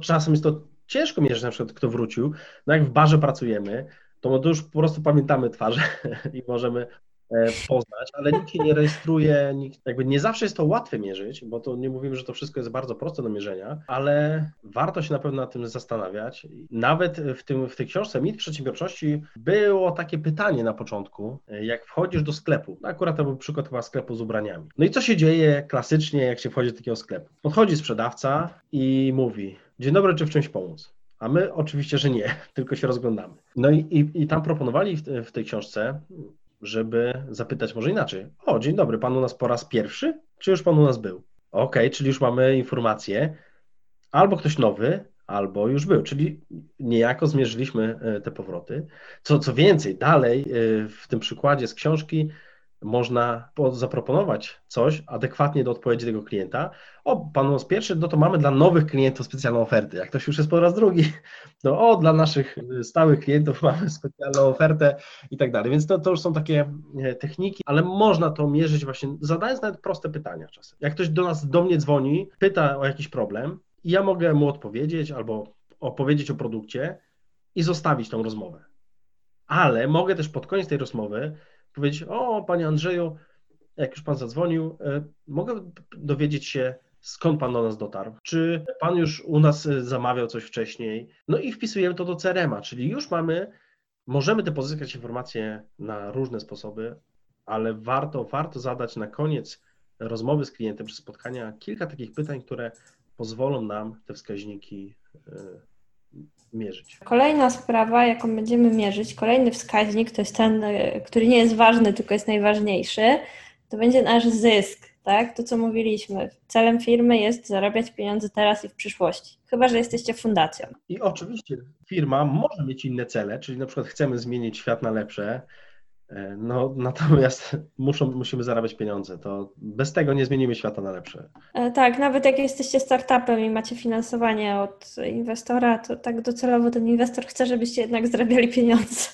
czasem jest to ciężko mierzyć, na przykład kto wrócił. No jak w barze pracujemy, to już po prostu pamiętamy twarze i możemy poznać, ale nikt się nie rejestruje, nie zawsze jest to łatwe mierzyć, bo to nie mówimy, że to wszystko jest bardzo proste do mierzenia, ale warto się na pewno nad tym zastanawiać. Nawet w tej książce Mit Przedsiębiorczości było takie pytanie na początku, jak wchodzisz do sklepu, akurat to był przykład chyba sklepu z ubraniami. No i co się dzieje klasycznie, jak się wchodzi do takiego sklepu? Podchodzi sprzedawca i mówi, dzień dobry, czy w czymś pomóc? A my oczywiście, że nie, tylko się rozglądamy. No i tam proponowali w tej książce, żeby zapytać może inaczej. O, dzień dobry, pan u nas po raz pierwszy, czy już pan u nas był? Okej, czyli już mamy informację, albo ktoś nowy, albo już był, czyli niejako zmierzyliśmy te powroty. Co więcej, dalej w tym przykładzie z książki można zaproponować coś adekwatnie do odpowiedzi tego klienta. O, pan u nas pierwszy, no to mamy dla nowych klientów specjalną ofertę. Jak ktoś już jest po raz drugi, to dla naszych stałych klientów mamy specjalną ofertę i tak dalej. Więc to już są takie techniki, ale można to mierzyć właśnie, zadając nawet proste pytania czasem. Jak ktoś do mnie dzwoni, pyta o jakiś problem i ja mogę mu odpowiedzieć albo opowiedzieć o produkcie i zostawić tą rozmowę. Ale mogę też pod koniec tej rozmowy powiedzieć, o panie Andrzeju, jak już pan zadzwonił, mogę dowiedzieć się, skąd pan do nas dotarł, czy pan już u nas zamawiał coś wcześniej, no i wpisujemy to do CRM-a, czyli już możemy te pozyskać informacje na różne sposoby, ale warto zadać na koniec rozmowy z klientem przy spotkania kilka takich pytań, które pozwolą nam te wskaźniki mierzyć. Kolejna sprawa, jaką będziemy mierzyć, kolejny wskaźnik, to jest ten, który nie jest ważny, tylko jest najważniejszy, to będzie nasz zysk, tak? To, co mówiliśmy. Celem firmy jest zarabiać pieniądze teraz i w przyszłości, chyba że jesteście fundacją. I oczywiście firma może mieć inne cele, czyli na przykład chcemy zmienić świat na lepsze, no natomiast musimy zarabiać pieniądze, to bez tego nie zmienimy świata na lepsze. Tak, nawet jak jesteście startupem i macie finansowanie od inwestora, to tak docelowo ten inwestor chce, żebyście jednak zarabiali pieniądze.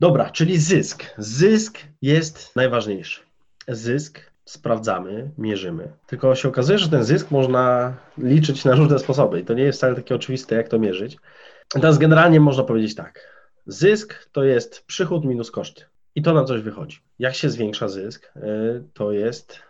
Dobra, czyli zysk. Zysk jest najważniejszy. Zysk sprawdzamy, mierzymy. Tylko się okazuje, że ten zysk można liczyć na różne sposoby i to nie jest wcale takie oczywiste, jak to mierzyć. Natomiast generalnie można powiedzieć tak. Zysk to jest przychód minus koszty i to nam coś wychodzi. Jak się zwiększa zysk, to jest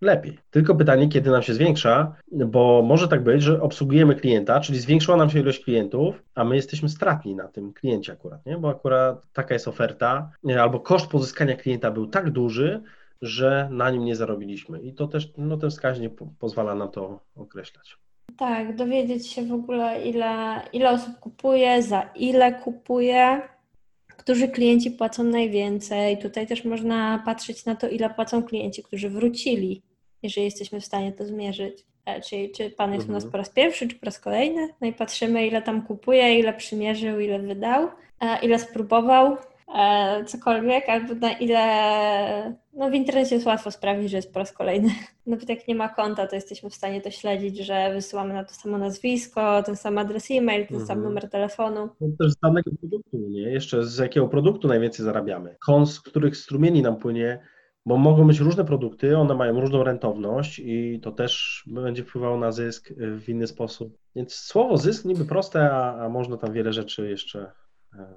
lepiej. Tylko pytanie, kiedy nam się zwiększa, bo może tak być, że obsługujemy klienta, czyli zwiększyła nam się ilość klientów, a my jesteśmy stratni na tym kliencie akurat, nie? Bo akurat taka jest oferta, albo koszt pozyskania klienta był tak duży, że na nim nie zarobiliśmy i to też ten wskaźnik pozwala nam to określać. Tak, dowiedzieć się w ogóle ile osób kupuje, za ile kupuje, którzy klienci płacą najwięcej. Tutaj też można patrzeć na to, ile płacą klienci, którzy wrócili, jeżeli jesteśmy w stanie to zmierzyć. Czyli czy pan jest u nas po raz pierwszy, czy po raz kolejny. No i patrzymy, ile tam kupuje, ile przymierzył, ile wydał, ile spróbował, cokolwiek, albo na ile... No w internecie jest łatwo sprawdzić, że jest po raz kolejny. Nawet jak nie ma konta, to jesteśmy w stanie to śledzić, że wysyłamy na to samo nazwisko, ten sam adres e-mail, ten sam numer telefonu. No też z danego produktu, nie? Jeszcze z jakiego produktu najwięcej zarabiamy. Z których strumieni nam płynie, bo mogą być różne produkty, one mają różną rentowność i to też będzie wpływało na zysk w inny sposób. Więc słowo zysk niby proste, a można tam wiele rzeczy jeszcze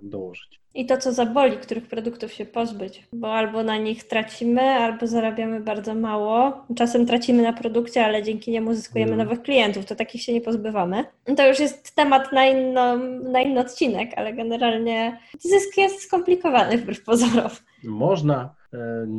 dołożyć. I to, co zaboli, których produktów się pozbyć, bo albo na nich tracimy, albo zarabiamy bardzo mało. Czasem tracimy na produkcie, ale dzięki niemu zyskujemy nowych klientów, to takich się nie pozbywamy. To już jest temat na inny odcinek, ale generalnie zysk jest skomplikowany wbrew pozorom. Można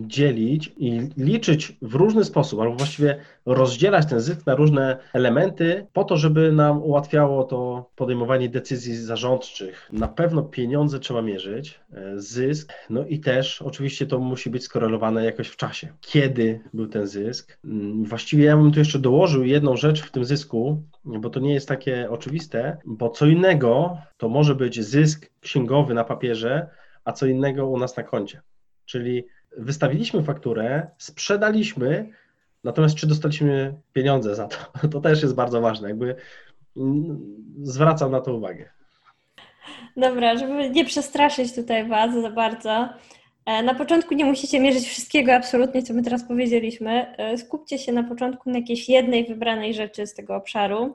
dzielić i liczyć w różny sposób, albo właściwie rozdzielać ten zysk na różne elementy po to, żeby nam ułatwiało to podejmowanie decyzji zarządczych. Na pewno pieniądze trzeba mierzyć, zysk, no i też oczywiście to musi być skorelowane jakoś w czasie. Kiedy był ten zysk? Właściwie ja bym tu jeszcze dołożył jedną rzecz w tym zysku, bo to nie jest takie oczywiste, bo co innego to może być zysk księgowy na papierze, a co innego u nas na koncie. Czyli wystawiliśmy fakturę, sprzedaliśmy, natomiast czy dostaliśmy pieniądze za to? To też jest bardzo ważne, jakby zwracam na to uwagę. Dobra, żeby nie przestraszyć tutaj Was za bardzo, na początku nie musicie mierzyć wszystkiego absolutnie, co my teraz powiedzieliśmy. Skupcie się na początku na jakiejś jednej wybranej rzeczy z tego obszaru,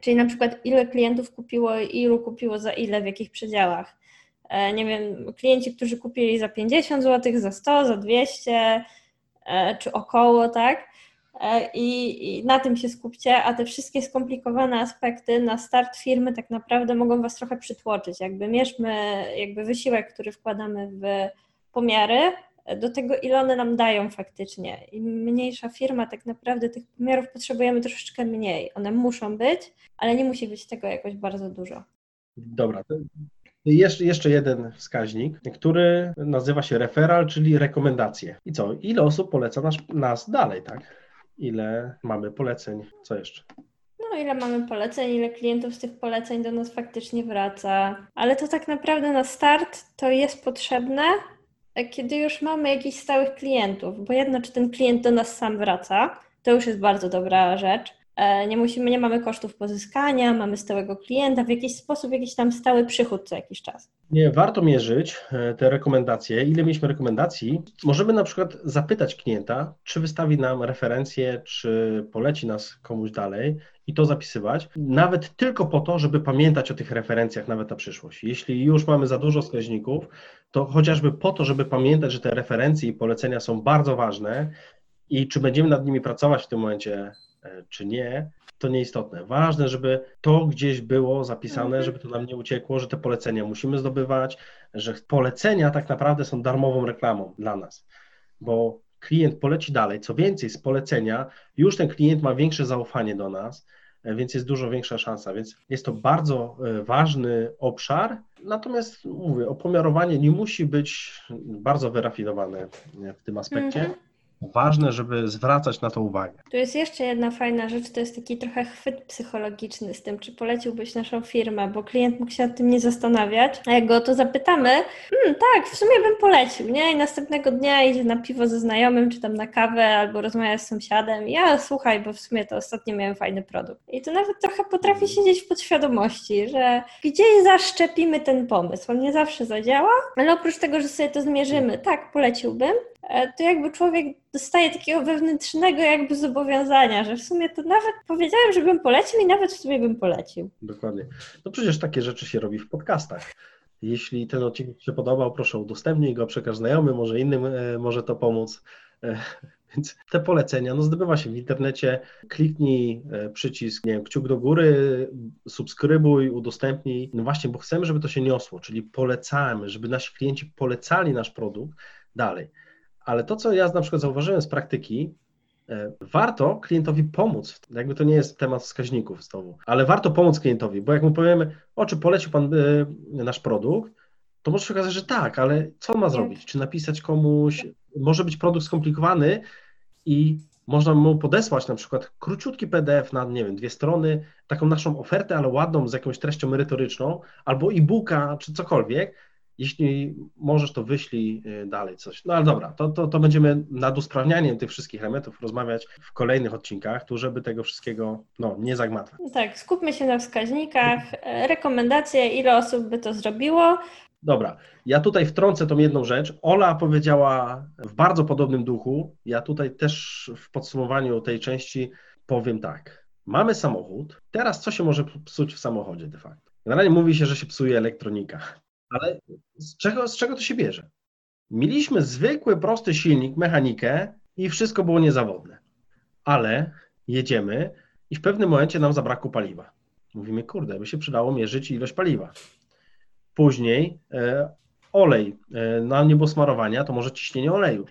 czyli na przykład ile klientów kupiło i ilu kupiło za ile, w jakich przedziałach. Nie wiem, klienci, którzy kupili za 50 zł, za 100, za 200 czy około, tak? I na tym się skupcie, a te wszystkie skomplikowane aspekty na start firmy tak naprawdę mogą Was trochę przytłoczyć. Jakby mierzmy wysiłek, który wkładamy w pomiary, do tego, ile one nam dają faktycznie. Im mniejsza firma, tak naprawdę tych pomiarów potrzebujemy troszeczkę mniej. One muszą być, ale nie musi być tego jakoś bardzo dużo. Dobra, Jeszcze jeden wskaźnik, który nazywa się referral, czyli rekomendacje. I co? Ile osób poleca nas dalej, tak? Ile mamy poleceń? Co jeszcze? No, ile mamy poleceń, ile klientów z tych poleceń do nas faktycznie wraca. Ale to tak naprawdę na start to jest potrzebne, kiedy już mamy jakichś stałych klientów, bo jedno, czy ten klient do nas sam wraca, to już jest bardzo dobra rzecz. Nie mamy kosztów pozyskania, mamy stałego klienta, w jakiś sposób jakiś tam stały przychód co jakiś czas. Nie, warto mierzyć te rekomendacje. Ile mieliśmy rekomendacji? Możemy na przykład zapytać klienta, czy wystawi nam referencję, czy poleci nas komuś dalej i to zapisywać, nawet tylko po to, żeby pamiętać o tych referencjach nawet na przyszłość. Jeśli już mamy za dużo wskaźników, to chociażby po to, żeby pamiętać, że te referencje i polecenia są bardzo ważne i czy będziemy nad nimi pracować w tym momencie, czy nie, to nieistotne. Ważne, żeby to gdzieś było zapisane, żeby to nam nie uciekło, że te polecenia musimy zdobywać, że polecenia tak naprawdę są darmową reklamą dla nas, bo klient poleci dalej. Co więcej, z polecenia już ten klient ma większe zaufanie do nas, więc jest dużo większa szansa, więc jest to bardzo ważny obszar, natomiast mówię, opomiarowanie nie musi być bardzo wyrafinowane w tym aspekcie. Ważne, żeby zwracać na to uwagę. Tu jest jeszcze jedna fajna rzecz, to jest taki trochę chwyt psychologiczny z tym, czy poleciłbyś naszą firmę, bo klient mógł się nad tym nie zastanawiać, a jak go o to zapytamy, tak, w sumie bym polecił, nie? I następnego dnia idzie na piwo ze znajomym, czy tam na kawę, albo rozmawia z sąsiadem, słuchaj, bo w sumie to ostatnio miałem fajny produkt. I to nawet trochę potrafi siedzieć w podświadomości, że gdzieś zaszczepimy ten pomysł, on nie zawsze zadziała, ale oprócz tego, że sobie to zmierzymy, tak, poleciłbym, to jakby człowiek dostaje takiego wewnętrznego jakby zobowiązania, że w sumie to nawet powiedziałem, że bym polecił i nawet w sumie bym polecił. Dokładnie. No przecież takie rzeczy się robi w podcastach. Jeśli ten odcinek się podobał, proszę udostępnij go, przekaż znajomym, może innym może to pomóc. Więc te polecenia, zdobywa się w internecie, kliknij przycisk, kciuk do góry, subskrybuj, udostępnij. No właśnie, bo chcemy, żeby to się niosło, czyli polecamy, żeby nasi klienci polecali nasz produkt dalej. Ale to, co ja na przykład zauważyłem z praktyki, warto klientowi pomóc. Jakby to nie jest temat wskaźników znowu, ale warto pomóc klientowi, bo jak mu powiemy, czy polecił pan nasz produkt, to może się okazać, że tak, ale co ma zrobić? Czy napisać komuś? Może być produkt skomplikowany i można mu podesłać na przykład króciutki PDF na, 2 strony, taką naszą ofertę, ale ładną, z jakąś treścią merytoryczną, albo e-booka, czy cokolwiek. Jeśli możesz, to wyślij dalej coś. No ale dobra, to będziemy nad usprawnianiem tych wszystkich elementów rozmawiać w kolejnych odcinkach, tu żeby tego wszystkiego nie zagmatwać. Tak, skupmy się na wskaźnikach, rekomendacje, ile osób by to zrobiło. Dobra, ja tutaj wtrącę tą jedną rzecz. Ola powiedziała w bardzo podobnym duchu, ja tutaj też w podsumowaniu tej części powiem tak. Mamy samochód, teraz co się może psuć w samochodzie de facto? Generalnie mówi się, że się psuje elektronika. Ale z czego to się bierze? Mieliśmy zwykły, prosty silnik, mechanikę i wszystko było niezawodne. Ale jedziemy i w pewnym momencie nam zabrakło paliwa. Mówimy, kurde, by się przydało mierzyć ilość paliwa. Później olej, nam nie było smarowania, to może ciśnienie oleju.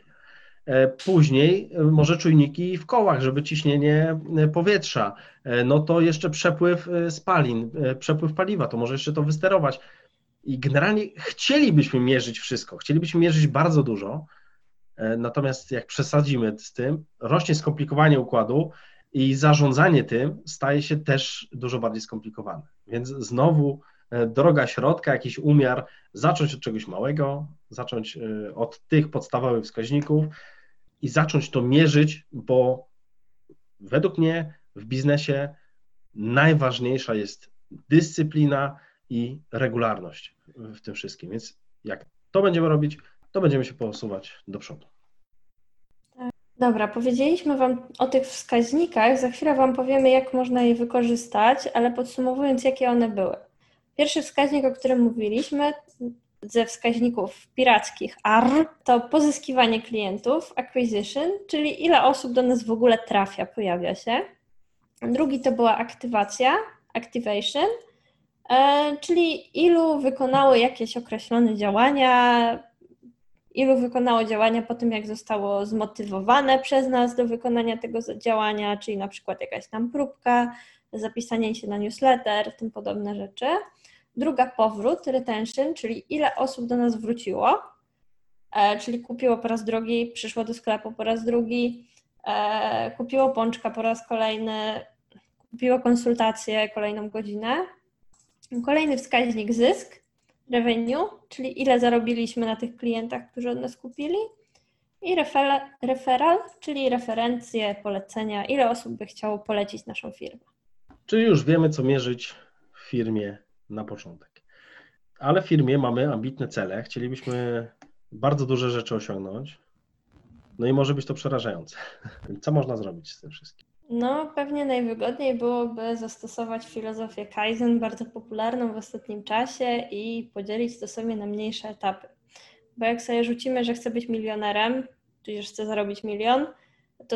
Później może czujniki w kołach, żeby ciśnienie powietrza. No to jeszcze przepływ spalin, przepływ paliwa, to może jeszcze to wysterować. I generalnie chcielibyśmy mierzyć wszystko, chcielibyśmy mierzyć bardzo dużo, natomiast jak przesadzimy z tym, rośnie skomplikowanie układu i zarządzanie tym staje się też dużo bardziej skomplikowane. Więc znowu droga środka, jakiś umiar, zacząć od czegoś małego, zacząć od tych podstawowych wskaźników i zacząć to mierzyć, bo według mnie w biznesie najważniejsza jest dyscyplina i regularność w tym wszystkim. Więc jak to będziemy robić, to będziemy się posuwać do przodu. Dobra, powiedzieliśmy Wam o tych wskaźnikach, za chwilę Wam powiemy, jak można je wykorzystać, ale podsumowując, jakie one były. Pierwszy wskaźnik, o którym mówiliśmy, ze wskaźników pirackich AR, to pozyskiwanie klientów, acquisition, czyli ile osób do nas w ogóle trafia, pojawia się. Drugi to była aktywacja, activation, czyli ilu wykonało jakieś określone działania, ilu wykonało działania po tym, jak zostało zmotywowane przez nas do wykonania tego działania, czyli na przykład jakaś tam próbka, zapisanie się na newsletter, tym podobne rzeczy. Druga powrót, retention, czyli ile osób do nas wróciło, czyli kupiło po raz drugi, przyszło do sklepu po raz drugi, kupiło pączka po raz kolejny, kupiło konsultację kolejną godzinę. Kolejny wskaźnik zysk, revenue, czyli ile zarobiliśmy na tych klientach, którzy od nas kupili. I referral, czyli referencje, polecenia, ile osób by chciało polecić naszą firmę. Czyli już wiemy, co mierzyć w firmie na początek. Ale w firmie mamy ambitne cele, chcielibyśmy bardzo duże rzeczy osiągnąć, no i może być to przerażające. Co można zrobić z tym wszystkim? No, pewnie najwygodniej byłoby zastosować filozofię Kaizen, bardzo popularną w ostatnim czasie, i podzielić to sobie na mniejsze etapy. Bo jak sobie rzucimy, że chcę być milionerem, tudzież chcę zarobić milion,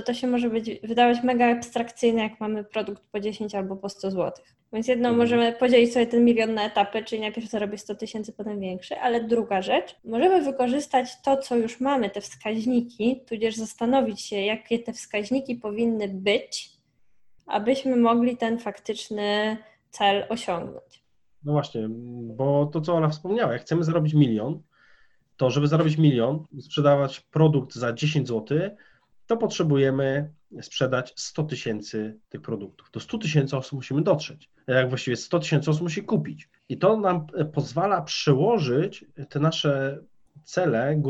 to się może wydawać mega abstrakcyjne, jak mamy produkt po 10 albo po 100 zł. Więc jedną możemy podzielić sobie ten milion na etapy, czyli najpierw zarobię 100 tysięcy, potem większy, ale druga rzecz, możemy wykorzystać to, co już mamy, te wskaźniki, tudzież zastanowić się, jakie te wskaźniki powinny być, abyśmy mogli ten faktyczny cel osiągnąć. No właśnie, bo to, co Ola wspomniała, jak chcemy zarobić milion, to żeby zarobić milion i sprzedawać produkt za 10 zł, to potrzebujemy sprzedać 100 tysięcy tych produktów. Do 100 tysięcy osób musimy dotrzeć. Jak właściwie 100 tysięcy osób musi kupić. I to nam pozwala przełożyć te nasze cele,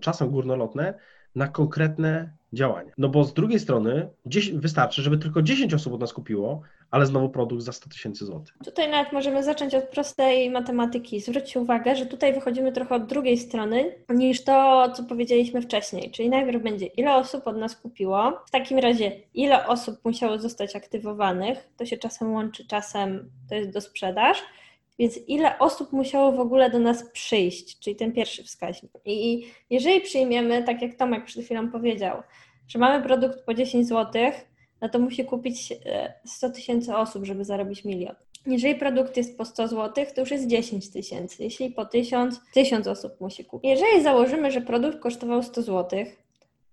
czasem górnolotne, na konkretne działania. No bo z drugiej strony wystarczy, żeby tylko 10 osób od nas kupiło, ale znowu produkt za 100 tysięcy złotych. Tutaj nawet możemy zacząć od prostej matematyki. Zwróćcie uwagę, że tutaj wychodzimy trochę od drugiej strony niż to, co powiedzieliśmy wcześniej. Czyli najpierw będzie, ile osób od nas kupiło, w takim razie ile osób musiało zostać aktywowanych, to się czasem łączy, czasem to jest do sprzedaż, więc ile osób musiało w ogóle do nas przyjść, czyli ten pierwszy wskaźnik. I jeżeli przyjmiemy, tak jak Tomek przed chwilą powiedział, że mamy produkt po 10 zł, no to musi kupić 100 tysięcy osób, żeby zarobić milion. Jeżeli produkt jest po 100 zł, to już jest 10 tysięcy. Jeśli po 1000, 1000 osób musi kupić. Jeżeli założymy, że produkt kosztował 100 zł,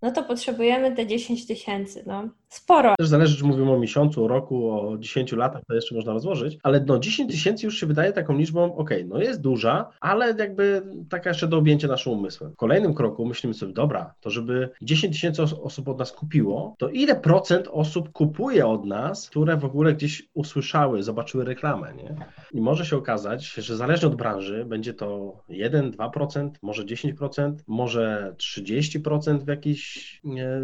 no to potrzebujemy te 10 tysięcy, no sporo. Też zależy, czy mówimy o miesiącu, o roku, o 10 latach, to jeszcze można rozłożyć, ale no 10 tysięcy już się wydaje taką liczbą, no jest duża, ale jakby taka jeszcze do objęcia naszym umysłem. W kolejnym kroku myślimy sobie, dobra, to żeby 10 tysięcy osób od nas kupiło, to ile procent osób kupuje od nas, które w ogóle gdzieś usłyszały, zobaczyły reklamę, nie? I może się okazać, że zależnie od branży będzie to 1, 2%, może 10%, może 30% w jakiejś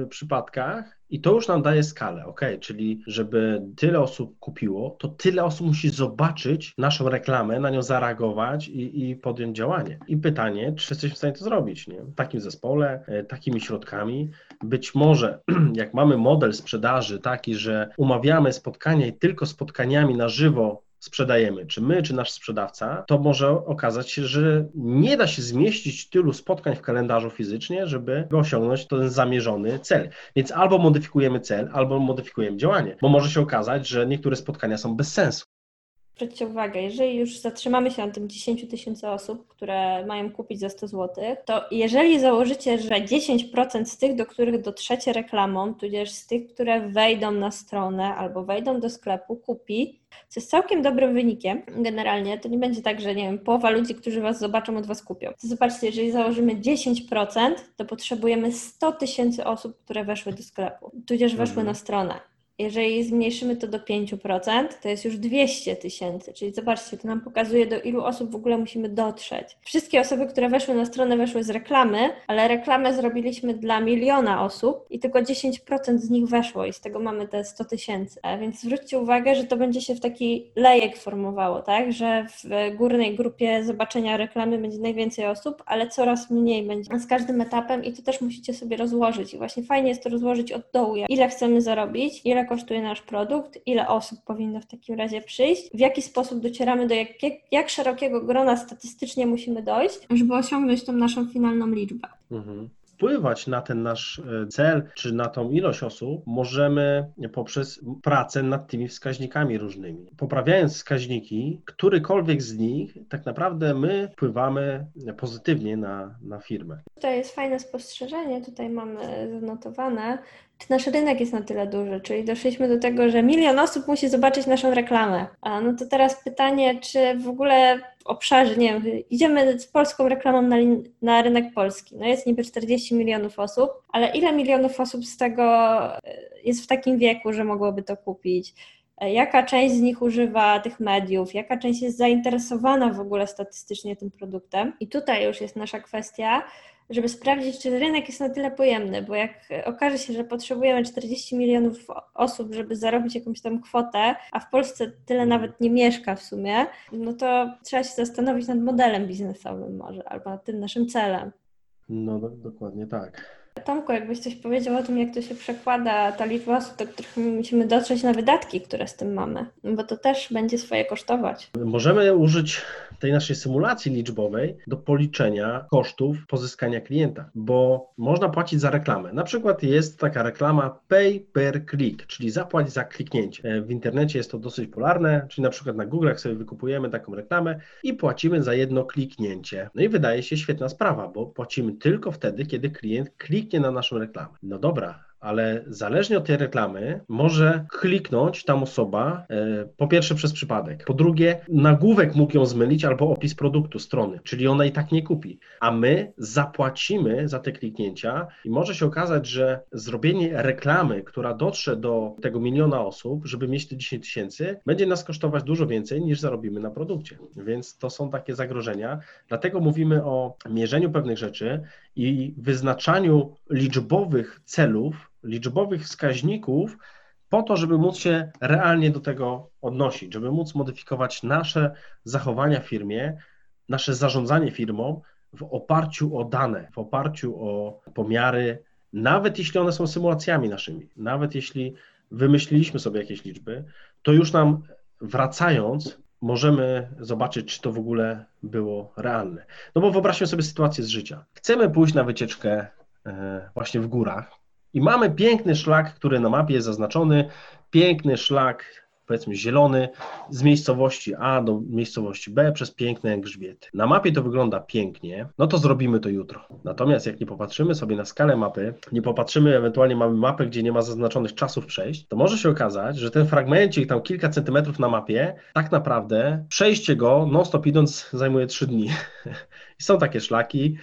przypadkach i to już nam daje skalę, czyli żeby tyle osób kupiło, to tyle osób musi zobaczyć naszą reklamę, na nią zareagować i podjąć działanie. I pytanie, czy jesteśmy w stanie to zrobić, nie? W takim zespole, takimi środkami. Być może, jak mamy model sprzedaży taki, że umawiamy spotkania i tylko spotkaniami na żywo sprzedajemy, czy my, czy nasz sprzedawca, to może okazać się, że nie da się zmieścić tylu spotkań w kalendarzu fizycznie, żeby osiągnąć ten zamierzony cel. Więc albo modyfikujemy cel, albo modyfikujemy działanie, bo może się okazać, że niektóre spotkania są bez sensu. Zwróćcie uwagę, jeżeli już zatrzymamy się na tym 10 tysięcy osób, które mają kupić za 100 zł, to jeżeli założycie, że 10% z tych, do których dotrzecie reklamą, tudzież z tych, które wejdą na stronę albo wejdą do sklepu, kupi, co jest całkiem dobrym wynikiem generalnie, to nie będzie tak, że nie wiem, połowa ludzi, którzy Was zobaczą, od Was kupią. To zobaczcie, jeżeli założymy 10%, to potrzebujemy 100 tysięcy osób, które weszły do sklepu, tudzież weszły na stronę. Jeżeli zmniejszymy to do 5%, to jest już 200 tysięcy. Czyli zobaczcie, to nam pokazuje, do ilu osób w ogóle musimy dotrzeć. Wszystkie osoby, które weszły na stronę, weszły z reklamy, ale reklamę zrobiliśmy dla 1 miliona osób i tylko 10% z nich weszło i z tego mamy te 100 tysięcy. Więc zwróćcie uwagę, że to będzie się w taki lejek formowało, tak? Że w górnej grupie zobaczenia reklamy będzie najwięcej osób, ale coraz mniej będzie z każdym etapem i to też musicie sobie rozłożyć. I właśnie fajnie jest to rozłożyć od dołu, ile chcemy zarobić, ile kosztuje nasz produkt, ile osób powinno w takim razie przyjść, w jaki sposób docieramy do jak szerokiego grona statystycznie musimy dojść, żeby osiągnąć tą naszą finalną liczbę. Wpływać na ten nasz cel, czy na tą ilość osób możemy poprzez pracę nad tymi wskaźnikami różnymi. Poprawiając wskaźniki, którykolwiek z nich, tak naprawdę my wpływamy pozytywnie na firmę. To jest fajne spostrzeżenie, tutaj mamy zanotowane, czy nasz rynek jest na tyle duży, czyli doszliśmy do tego, że 1 milion osób musi zobaczyć naszą reklamę. A no to teraz pytanie, czy w ogóle w obszarze, nie wiem, idziemy z polską reklamą na rynek polski, no jest niby 40 milionów osób, ale ile milionów osób z tego jest w takim wieku, że mogłoby to kupić? Jaka część z nich używa tych mediów, jaka część jest zainteresowana w ogóle statystycznie tym produktem? I tutaj już jest nasza kwestia, żeby sprawdzić, czy rynek jest na tyle pojemny, bo jak okaże się, że potrzebujemy 40 milionów osób, żeby zarobić jakąś tam kwotę, a w Polsce tyle nawet nie mieszka w sumie, no to trzeba się zastanowić nad modelem biznesowym może, albo nad tym naszym celem. No dokładnie tak. Tomku, jakbyś coś powiedział o tym, jak to się przekłada, ta liczba osób, do których musimy dotrzeć, na wydatki, które z tym mamy, bo to też będzie swoje kosztować. Możemy użyć tej naszej symulacji liczbowej do policzenia kosztów pozyskania klienta, bo można płacić za reklamę. Na przykład jest taka reklama pay per click, czyli zapłać za kliknięcie. W internecie jest to dosyć popularne, czyli na przykład na Google'ach sobie wykupujemy taką reklamę i płacimy za jedno kliknięcie. No i wydaje się świetna sprawa, bo płacimy tylko wtedy, kiedy klient kliknie na naszą reklamę. No dobra, ale zależnie od tej reklamy może kliknąć tam osoba, po pierwsze przez przypadek, po drugie nagłówek mógł ją zmylić albo opis produktu, strony, czyli ona i tak nie kupi, a my zapłacimy za te kliknięcia i może się okazać, że zrobienie reklamy, która dotrze do tego 1 miliona osób, żeby mieć te 10 tysięcy, będzie nas kosztować dużo więcej niż zarobimy na produkcie, więc to są takie zagrożenia, dlatego mówimy o mierzeniu pewnych rzeczy i wyznaczaniu liczbowych celów, liczbowych wskaźników po to, żeby móc się realnie do tego odnosić, żeby móc modyfikować nasze zachowania w firmie, nasze zarządzanie firmą w oparciu o dane, w oparciu o pomiary, nawet jeśli one są symulacjami naszymi, nawet jeśli wymyśliliśmy sobie jakieś liczby, to już nam wracając możemy zobaczyć, czy to w ogóle było realne. No bo wyobraźmy sobie sytuację z życia. Chcemy pójść na wycieczkę właśnie w górach i mamy piękny szlak, który na mapie jest zaznaczony, piękny szlak, powiedzmy zielony, z miejscowości A do miejscowości B przez piękne grzbiety. Na mapie to wygląda pięknie, no to zrobimy to jutro. Natomiast jak nie popatrzymy sobie na skalę mapy, nie popatrzymy, ewentualnie mamy mapę, gdzie nie ma zaznaczonych czasów przejść, to może się okazać, że ten fragmencik tam kilka centymetrów na mapie, tak naprawdę przejście go non stop idąc zajmuje 3 dni. I są takie szlaki,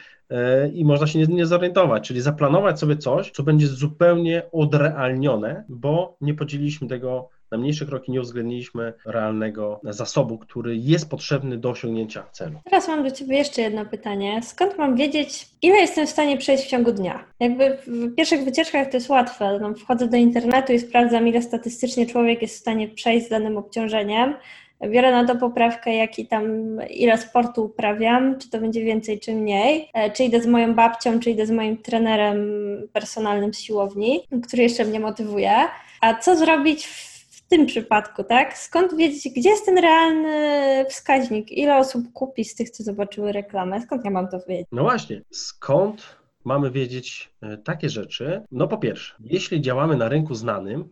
i można się nie zorientować, czyli zaplanować sobie coś, co będzie zupełnie odrealnione, bo nie podzieliliśmy tego na mniejsze kroki, nie uwzględniliśmy realnego zasobu, który jest potrzebny do osiągnięcia celu. Teraz mam do Ciebie jeszcze jedno pytanie. Skąd mam wiedzieć, ile jestem w stanie przejść w ciągu dnia? Jakby w pierwszych wycieczkach to jest łatwe. No, wchodzę do internetu i sprawdzam, ile statystycznie człowiek jest w stanie przejść z danym obciążeniem. Biorę na to poprawkę, ile sportu uprawiam, czy to będzie więcej, czy mniej, czy idę z moją babcią, czy idę z moim trenerem personalnym z siłowni, który jeszcze mnie motywuje. A co zrobić w tym przypadku, tak? Skąd wiedzieć, gdzie jest ten realny wskaźnik? Ile osób kupi z tych, co zobaczyły reklamę? Skąd ja mam to wiedzieć? No właśnie, skąd mamy wiedzieć takie rzeczy? No po pierwsze, jeśli działamy na rynku znanym,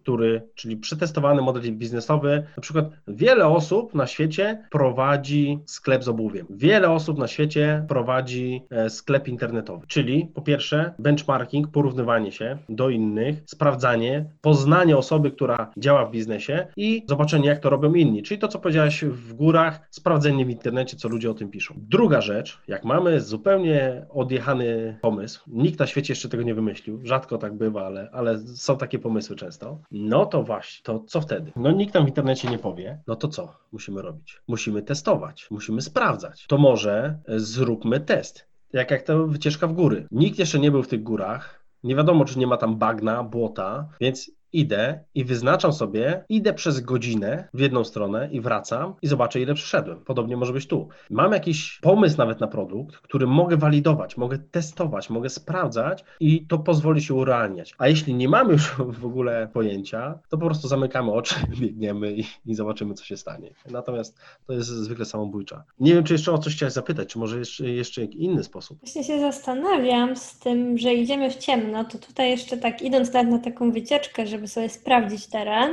czyli przetestowany model biznesowy, na przykład wiele osób na świecie prowadzi sklep z obuwiem, wiele osób na świecie prowadzi sklep internetowy, czyli po pierwsze benchmarking, porównywanie się do innych, sprawdzanie, poznanie osoby, która działa w biznesie i zobaczenie, jak to robią inni, czyli to, co powiedziałaś w górach, sprawdzenie w internecie, co ludzie o tym piszą. Druga rzecz, jak mamy zupełnie odjechany pomysł, nikt na świecie jeszcze tego nie wymyślił, rzadko tak bywa, ale są takie pomysły często, no to właśnie, to co wtedy? No nikt nam w internecie nie powie, no to co musimy robić? Musimy testować, musimy sprawdzać, to może zróbmy test, jak ta wycieczka w góry. Nikt jeszcze nie był w tych górach, nie wiadomo, czy nie ma tam bagna, błota, więc idę i wyznaczam sobie, idę przez godzinę w jedną stronę i wracam i zobaczę, ile przeszedłem. Podobnie może być tu. Mam jakiś pomysł nawet na produkt, który mogę walidować, mogę testować, mogę sprawdzać i to pozwoli się urealniać. A jeśli nie mamy już w ogóle pojęcia, to po prostu zamykamy oczy, biegniemy i zobaczymy, co się stanie. Natomiast to jest zwykle samobójcza. Nie wiem, czy jeszcze o coś chciałeś zapytać, czy może jeszcze inny sposób. Właśnie się zastanawiam z tym, że idziemy w ciemno, to tutaj jeszcze tak idąc na taką wycieczkę, żeby sobie sprawdzić teren,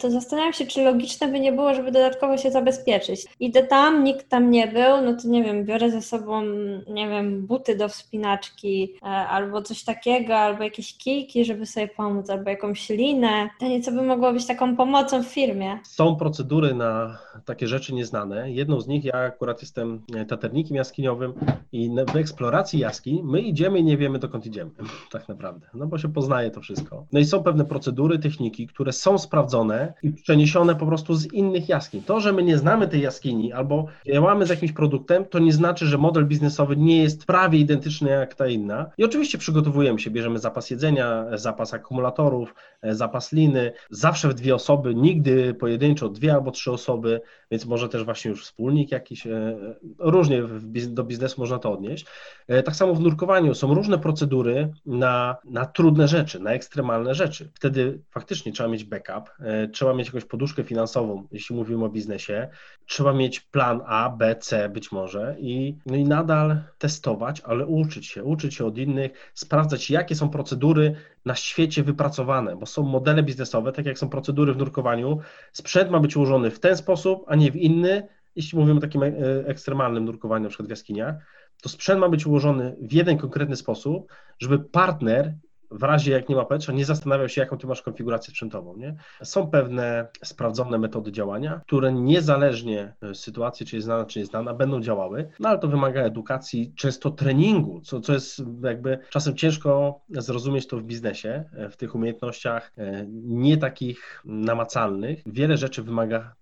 to zastanawiam się, czy logiczne by nie było, żeby dodatkowo się zabezpieczyć. Idę tam, nikt tam nie był, no to nie wiem, biorę ze sobą, nie wiem, buty do wspinaczki, albo coś takiego, albo jakieś kijki, żeby sobie pomóc, albo jakąś linę. To nieco by mogło być taką pomocą w firmie. Są procedury na takie rzeczy nieznane. Jedną z nich, ja akurat jestem taternikiem jaskiniowym i w eksploracji jaskiń my idziemy i nie wiemy, dokąd idziemy, tak naprawdę, no bo się poznaje to wszystko. No i są pewne procedury, techniki, które są sprawdzone i przeniesione po prostu z innych jaskiń. To, że my nie znamy tej jaskini albo działamy z jakimś produktem, to nie znaczy, że model biznesowy nie jest prawie identyczny jak ta inna. I oczywiście przygotowujemy się, bierzemy zapas jedzenia, zapas akumulatorów, zapas liny, zawsze w dwie osoby, nigdy pojedynczo dwie albo trzy osoby, więc może też właśnie już wspólnik jakiś, różnie do biznesu można to odnieść. Tak samo w nurkowaniu są różne procedury na trudne rzeczy, na ekstremalne rzeczy. Wtedy faktycznie trzeba mieć backup, trzeba mieć jakąś poduszkę finansową, jeśli mówimy o biznesie, trzeba mieć plan A, B, C być może i nadal testować, ale uczyć się od innych, sprawdzać, jakie są procedury na świecie wypracowane, bo są modele biznesowe, tak jak są procedury w nurkowaniu, sprzęt ma być ułożony w ten sposób, a nie w inny, jeśli mówimy o takim ekstremalnym nurkowaniu, na przykład w jaskiniach, to sprzęt ma być ułożony w jeden konkretny sposób, żeby partner w razie jak nie ma powietrza, nie zastanawiał się, jaką ty masz konfigurację sprzętową, nie? Są pewne sprawdzone metody działania, które niezależnie z sytuacji, czy jest znana, będą działały, no ale to wymaga edukacji, często treningu, co jest jakby czasem ciężko zrozumieć to w biznesie, w tych umiejętnościach nie takich namacalnych. Wiele rzeczy wymaga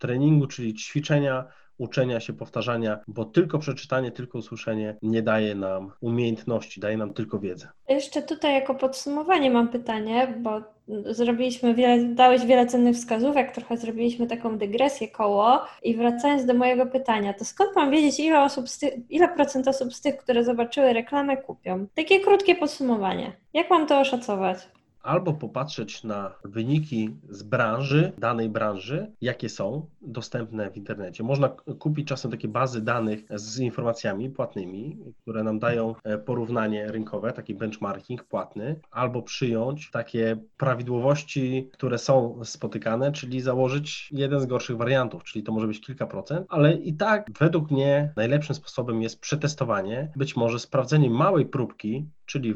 treningu, czyli ćwiczenia, uczenia się, powtarzania, bo tylko przeczytanie, tylko usłyszenie nie daje nam umiejętności, daje nam tylko wiedzę. Jeszcze tutaj jako podsumowanie mam pytanie, bo dałeś wiele cennych wskazówek, trochę zrobiliśmy taką dygresję koło i wracając do mojego pytania, to skąd mam wiedzieć, ile procent osób z tych, które zobaczyły reklamę, kupią? Takie krótkie podsumowanie. Jak mam to oszacować? Albo popatrzeć na wyniki z danej branży, jakie są dostępne w internecie. Można kupić czasem takie bazy danych z informacjami płatnymi, które nam dają porównanie rynkowe, taki benchmarking płatny, albo przyjąć takie prawidłowości, które są spotykane, czyli założyć jeden z gorszych wariantów, czyli to może być kilka procent, ale i tak według mnie najlepszym sposobem jest przetestowanie, być może sprawdzenie małej próbki, czyli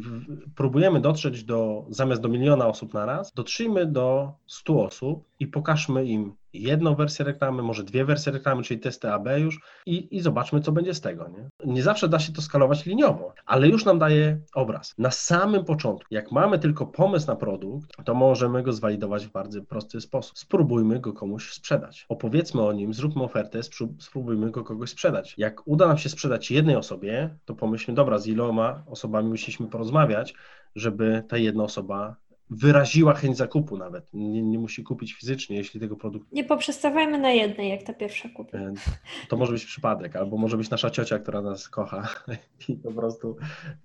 próbujemy dotrzeć zamiast do 1 miliona osób na raz, dotrzyjmy do 100 osób i pokażmy im jedną wersję reklamy, może dwie wersje reklamy, czyli testy AB już i zobaczmy, co będzie z tego, nie? Nie zawsze da się to skalować liniowo, ale już nam daje obraz. Na samym początku, jak mamy tylko pomysł na produkt, to możemy go zwalidować w bardzo prosty sposób. Spróbujmy go komuś sprzedać. Opowiedzmy o nim, zróbmy ofertę, spróbujmy go kogoś sprzedać. Jak uda nam się sprzedać jednej osobie, to pomyślmy, dobra, z iloma osobami musieliśmy porozmawiać, żeby ta jedna osoba wyraziła chęć zakupu nawet. Nie musi kupić fizycznie, jeśli tego produktu... Nie poprzestawajmy na jednej, jak ta pierwsza kupi. To może być przypadek, albo może być nasza ciocia, która nas kocha i po prostu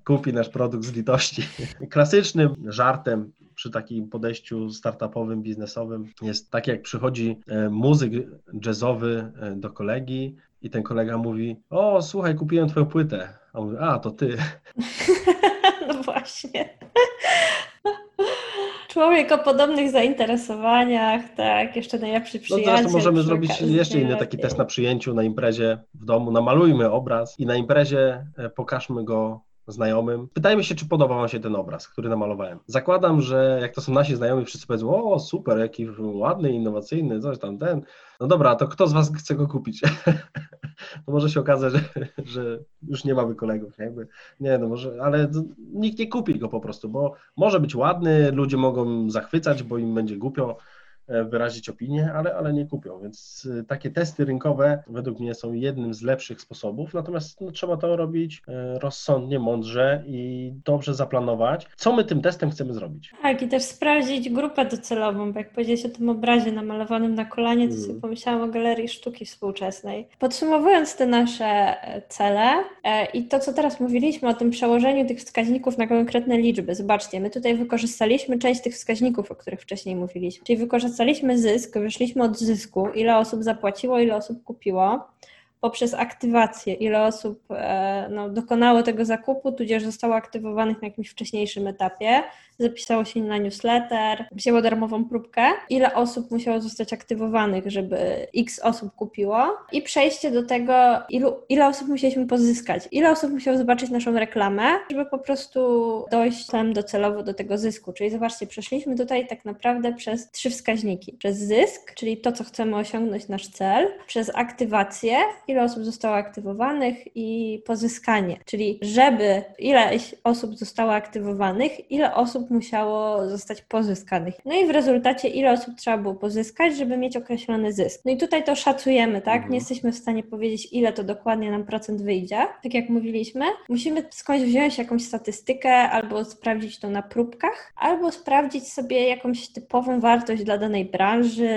kupi nasz produkt z litości. Klasycznym żartem przy takim podejściu startupowym, biznesowym jest tak, jak przychodzi muzyk jazzowy do kolegi i ten kolega mówi: o, słuchaj, kupiłem twoją płytę. A on mówi: a, to ty. No właśnie. Człowiek o podobnych zainteresowaniach, tak, jeszcze najlepszy przyjaciel. No zresztą możemy zrobić jeszcze inny taki test na przyjęciu, na imprezie w domu. Namalujmy obraz i na imprezie pokażmy go znajomym. Pytajmy się, czy podoba wam się ten obraz, który namalowałem. Zakładam, że jak to są nasi znajomi, wszyscy powiedzą: o, super, jaki ładny, innowacyjny, coś tam ten. No dobra, to kto z was chce go kupić? To może się okazać, że już nie mamy kolegów, jakby. Nie, no może, ale nikt nie kupi go po prostu, bo może być ładny, ludzie mogą zachwycać, bo im będzie głupio wyrazić opinię, ale nie kupią, więc takie testy rynkowe według mnie są jednym z lepszych sposobów, natomiast trzeba to robić rozsądnie, mądrze i dobrze zaplanować, co my tym testem chcemy zrobić. Tak, i też sprawdzić grupę docelową, bo jak powiedziałeś o tym obrazie namalowanym na kolanie, to sobie pomyślałam o Galerii Sztuki Współczesnej. Podsumowując te nasze cele i to, co teraz mówiliśmy o tym przełożeniu tych wskaźników na konkretne liczby, zobaczcie, my tutaj wykorzystaliśmy część tych wskaźników, o których wcześniej mówiliśmy, czyli wykorzystaliśmy zysk, wyszliśmy od zysku, ile osób zapłaciło, ile osób kupiło, poprzez aktywację, ile osób dokonało tego zakupu, tudzież zostało aktywowanych na jakimś wcześniejszym etapie, zapisało się na newsletter, wzięło darmową próbkę, ile osób musiało zostać aktywowanych, żeby x osób kupiło i przejście do tego, ile osób musieliśmy pozyskać, ile osób musiało zobaczyć naszą reklamę, żeby po prostu dojść tam docelowo do tego zysku. Czyli zobaczcie, przeszliśmy tutaj tak naprawdę przez 3 wskaźniki. Przez zysk, czyli to, co chcemy osiągnąć, nasz cel, przez aktywację, ile osób zostało aktywowanych i pozyskanie, czyli żeby ileś osób zostało aktywowanych, ile osób musiało zostać pozyskanych. No i w rezultacie ile osób trzeba było pozyskać, żeby mieć określony zysk. No i tutaj to szacujemy, tak? Nie jesteśmy w stanie powiedzieć, ile to dokładnie nam procent wyjdzie. Tak jak mówiliśmy, musimy skądś wziąć jakąś statystykę albo sprawdzić to na próbkach, albo sprawdzić sobie jakąś typową wartość dla danej branży,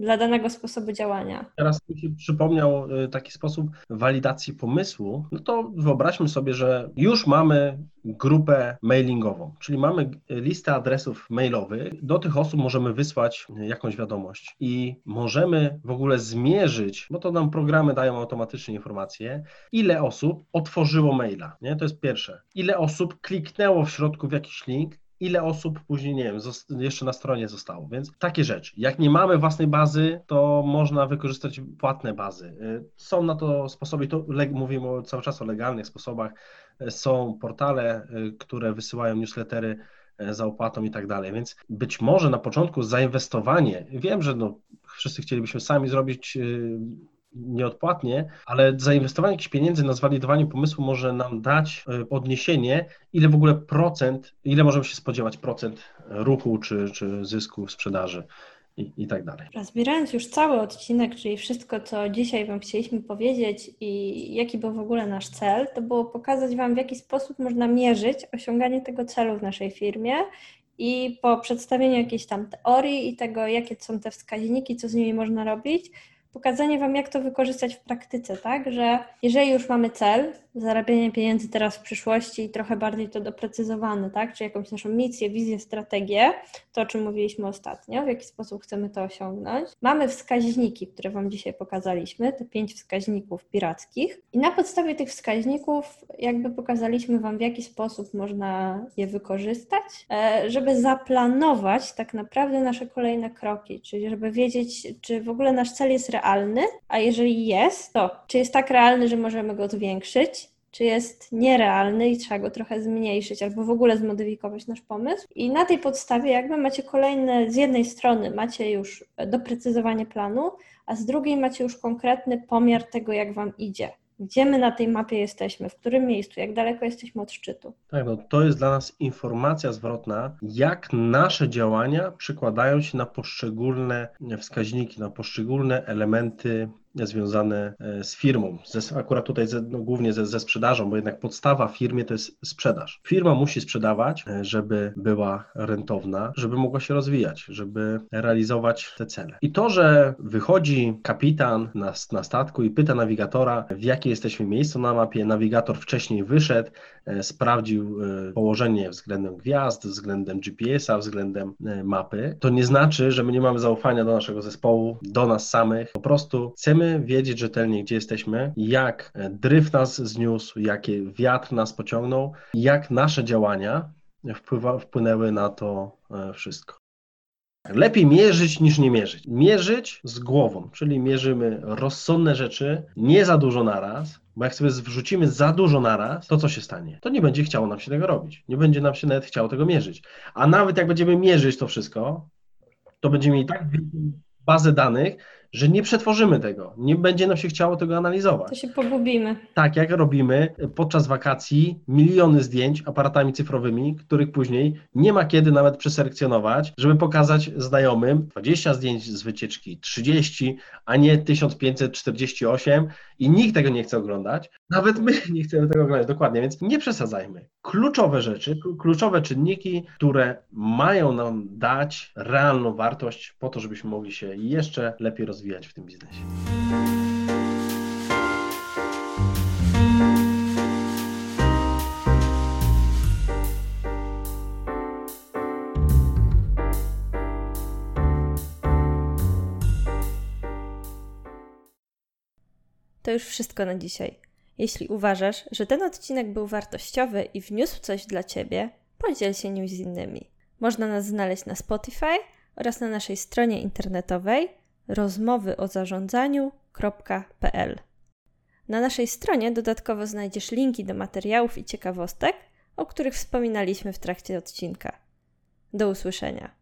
dla danego sposobu działania. Teraz mi się przypomniał taki sposób walidacji pomysłu, no to wyobraźmy sobie, że już mamy grupę mailingową, czyli mamy listę adresów mailowych, do tych osób możemy wysłać jakąś wiadomość i możemy w ogóle zmierzyć, bo to nam programy dają automatycznie informacje, ile osób otworzyło maila, nie? To jest pierwsze. Ile osób kliknęło w środku w jakiś link, ile osób później, nie wiem, jeszcze na stronie zostało, więc takie rzeczy. Jak nie mamy własnej bazy, to można wykorzystać płatne bazy. Są na to sposoby, to mówimy cały czas o legalnych sposobach, są portale, które wysyłają newslettery za opłatą i tak dalej, więc być może na początku zainwestowanie, wiem, że wszyscy chcielibyśmy sami zrobić nieodpłatnie, ale zainwestowanie jakichś pieniędzy na zwalidowanie pomysłu może nam dać odniesienie, ile w ogóle procent, ile możemy się spodziewać procent ruchu czy zysku, sprzedaży i tak dalej. Rozbierając już cały odcinek, czyli wszystko, co dzisiaj Wam chcieliśmy powiedzieć i jaki był w ogóle nasz cel, to było pokazać Wam, w jaki sposób można mierzyć osiąganie tego celu w naszej firmie. I po przedstawieniu jakiejś tam teorii i tego, jakie są te wskaźniki, co z nimi można robić, pokazanie Wam, jak to wykorzystać w praktyce, tak, że jeżeli już mamy cel, zarabianie pieniędzy teraz w przyszłości i trochę bardziej to doprecyzowane, tak, czy jakąś naszą misję, wizję, strategię, to o czym mówiliśmy ostatnio, w jaki sposób chcemy to osiągnąć. Mamy wskaźniki, które Wam dzisiaj pokazaliśmy, te 5 wskaźników pirackich i na podstawie tych wskaźników jakby pokazaliśmy Wam, w jaki sposób można je wykorzystać, żeby zaplanować tak naprawdę nasze kolejne kroki, czyli żeby wiedzieć, czy w ogóle nasz cel jest realny, a jeżeli jest, to czy jest tak realny, że możemy go zwiększyć, czy jest nierealny i trzeba go trochę zmniejszyć albo w ogóle zmodyfikować nasz pomysł. I na tej podstawie jakby macie kolejne, z jednej strony macie już doprecyzowanie planu, a z drugiej macie już konkretny pomiar tego, jak Wam idzie. Gdzie my na tej mapie jesteśmy, w którym miejscu, jak daleko jesteśmy od szczytu. Tak, to jest dla nas informacja zwrotna, jak nasze działania przekładają się na poszczególne wskaźniki, na poszczególne elementy związane z firmą, akurat tutaj głównie ze sprzedażą, bo jednak podstawa firmie to jest sprzedaż. Firma musi sprzedawać, żeby była rentowna, żeby mogła się rozwijać, żeby realizować te cele. I to, że wychodzi kapitan na statku i pyta nawigatora, w jakie jesteśmy miejscu na mapie, nawigator wcześniej wyszedł, sprawdził położenie względem gwiazd, względem GPS-a, względem mapy, to nie znaczy, że my nie mamy zaufania do naszego zespołu, do nas samych. Po prostu chcemy wiedzieć rzetelnie, gdzie jesteśmy, jak dryf nas zniósł, jaki wiatr nas pociągnął, jak nasze działania wpłynęły na to wszystko. Lepiej mierzyć niż nie mierzyć. Mierzyć z głową, czyli mierzymy rozsądne rzeczy, nie za dużo naraz, bo jak sobie wrzucimy za dużo naraz, to co się stanie? To nie będzie chciało nam się tego robić, nie będzie nam się nawet chciało tego mierzyć. A nawet jak będziemy mierzyć to wszystko, to będziemy mieli tak bazę danych, że nie przetworzymy tego, nie będzie nam się chciało tego analizować. To się pogubimy. Tak, jak robimy podczas wakacji miliony zdjęć aparatami cyfrowymi, których później nie ma kiedy nawet przeselekcjonować, żeby pokazać znajomym 20 zdjęć z wycieczki, 30, a nie 1548 i nikt tego nie chce oglądać. Nawet my nie chcemy tego oglądać, dokładnie, więc nie przesadzajmy. Kluczowe rzeczy, kluczowe czynniki, które mają nam dać realną wartość po to, żebyśmy mogli się jeszcze lepiej rozwijać w tym biznesie. To już wszystko na dzisiaj. Jeśli uważasz, że ten odcinek był wartościowy i wniósł coś dla Ciebie, podziel się nim z innymi. Można nas znaleźć na Spotify oraz na naszej stronie internetowej rozmowyodzarządzaniu.pl. Na naszej stronie dodatkowo znajdziesz linki do materiałów i ciekawostek, o których wspominaliśmy w trakcie odcinka. Do usłyszenia.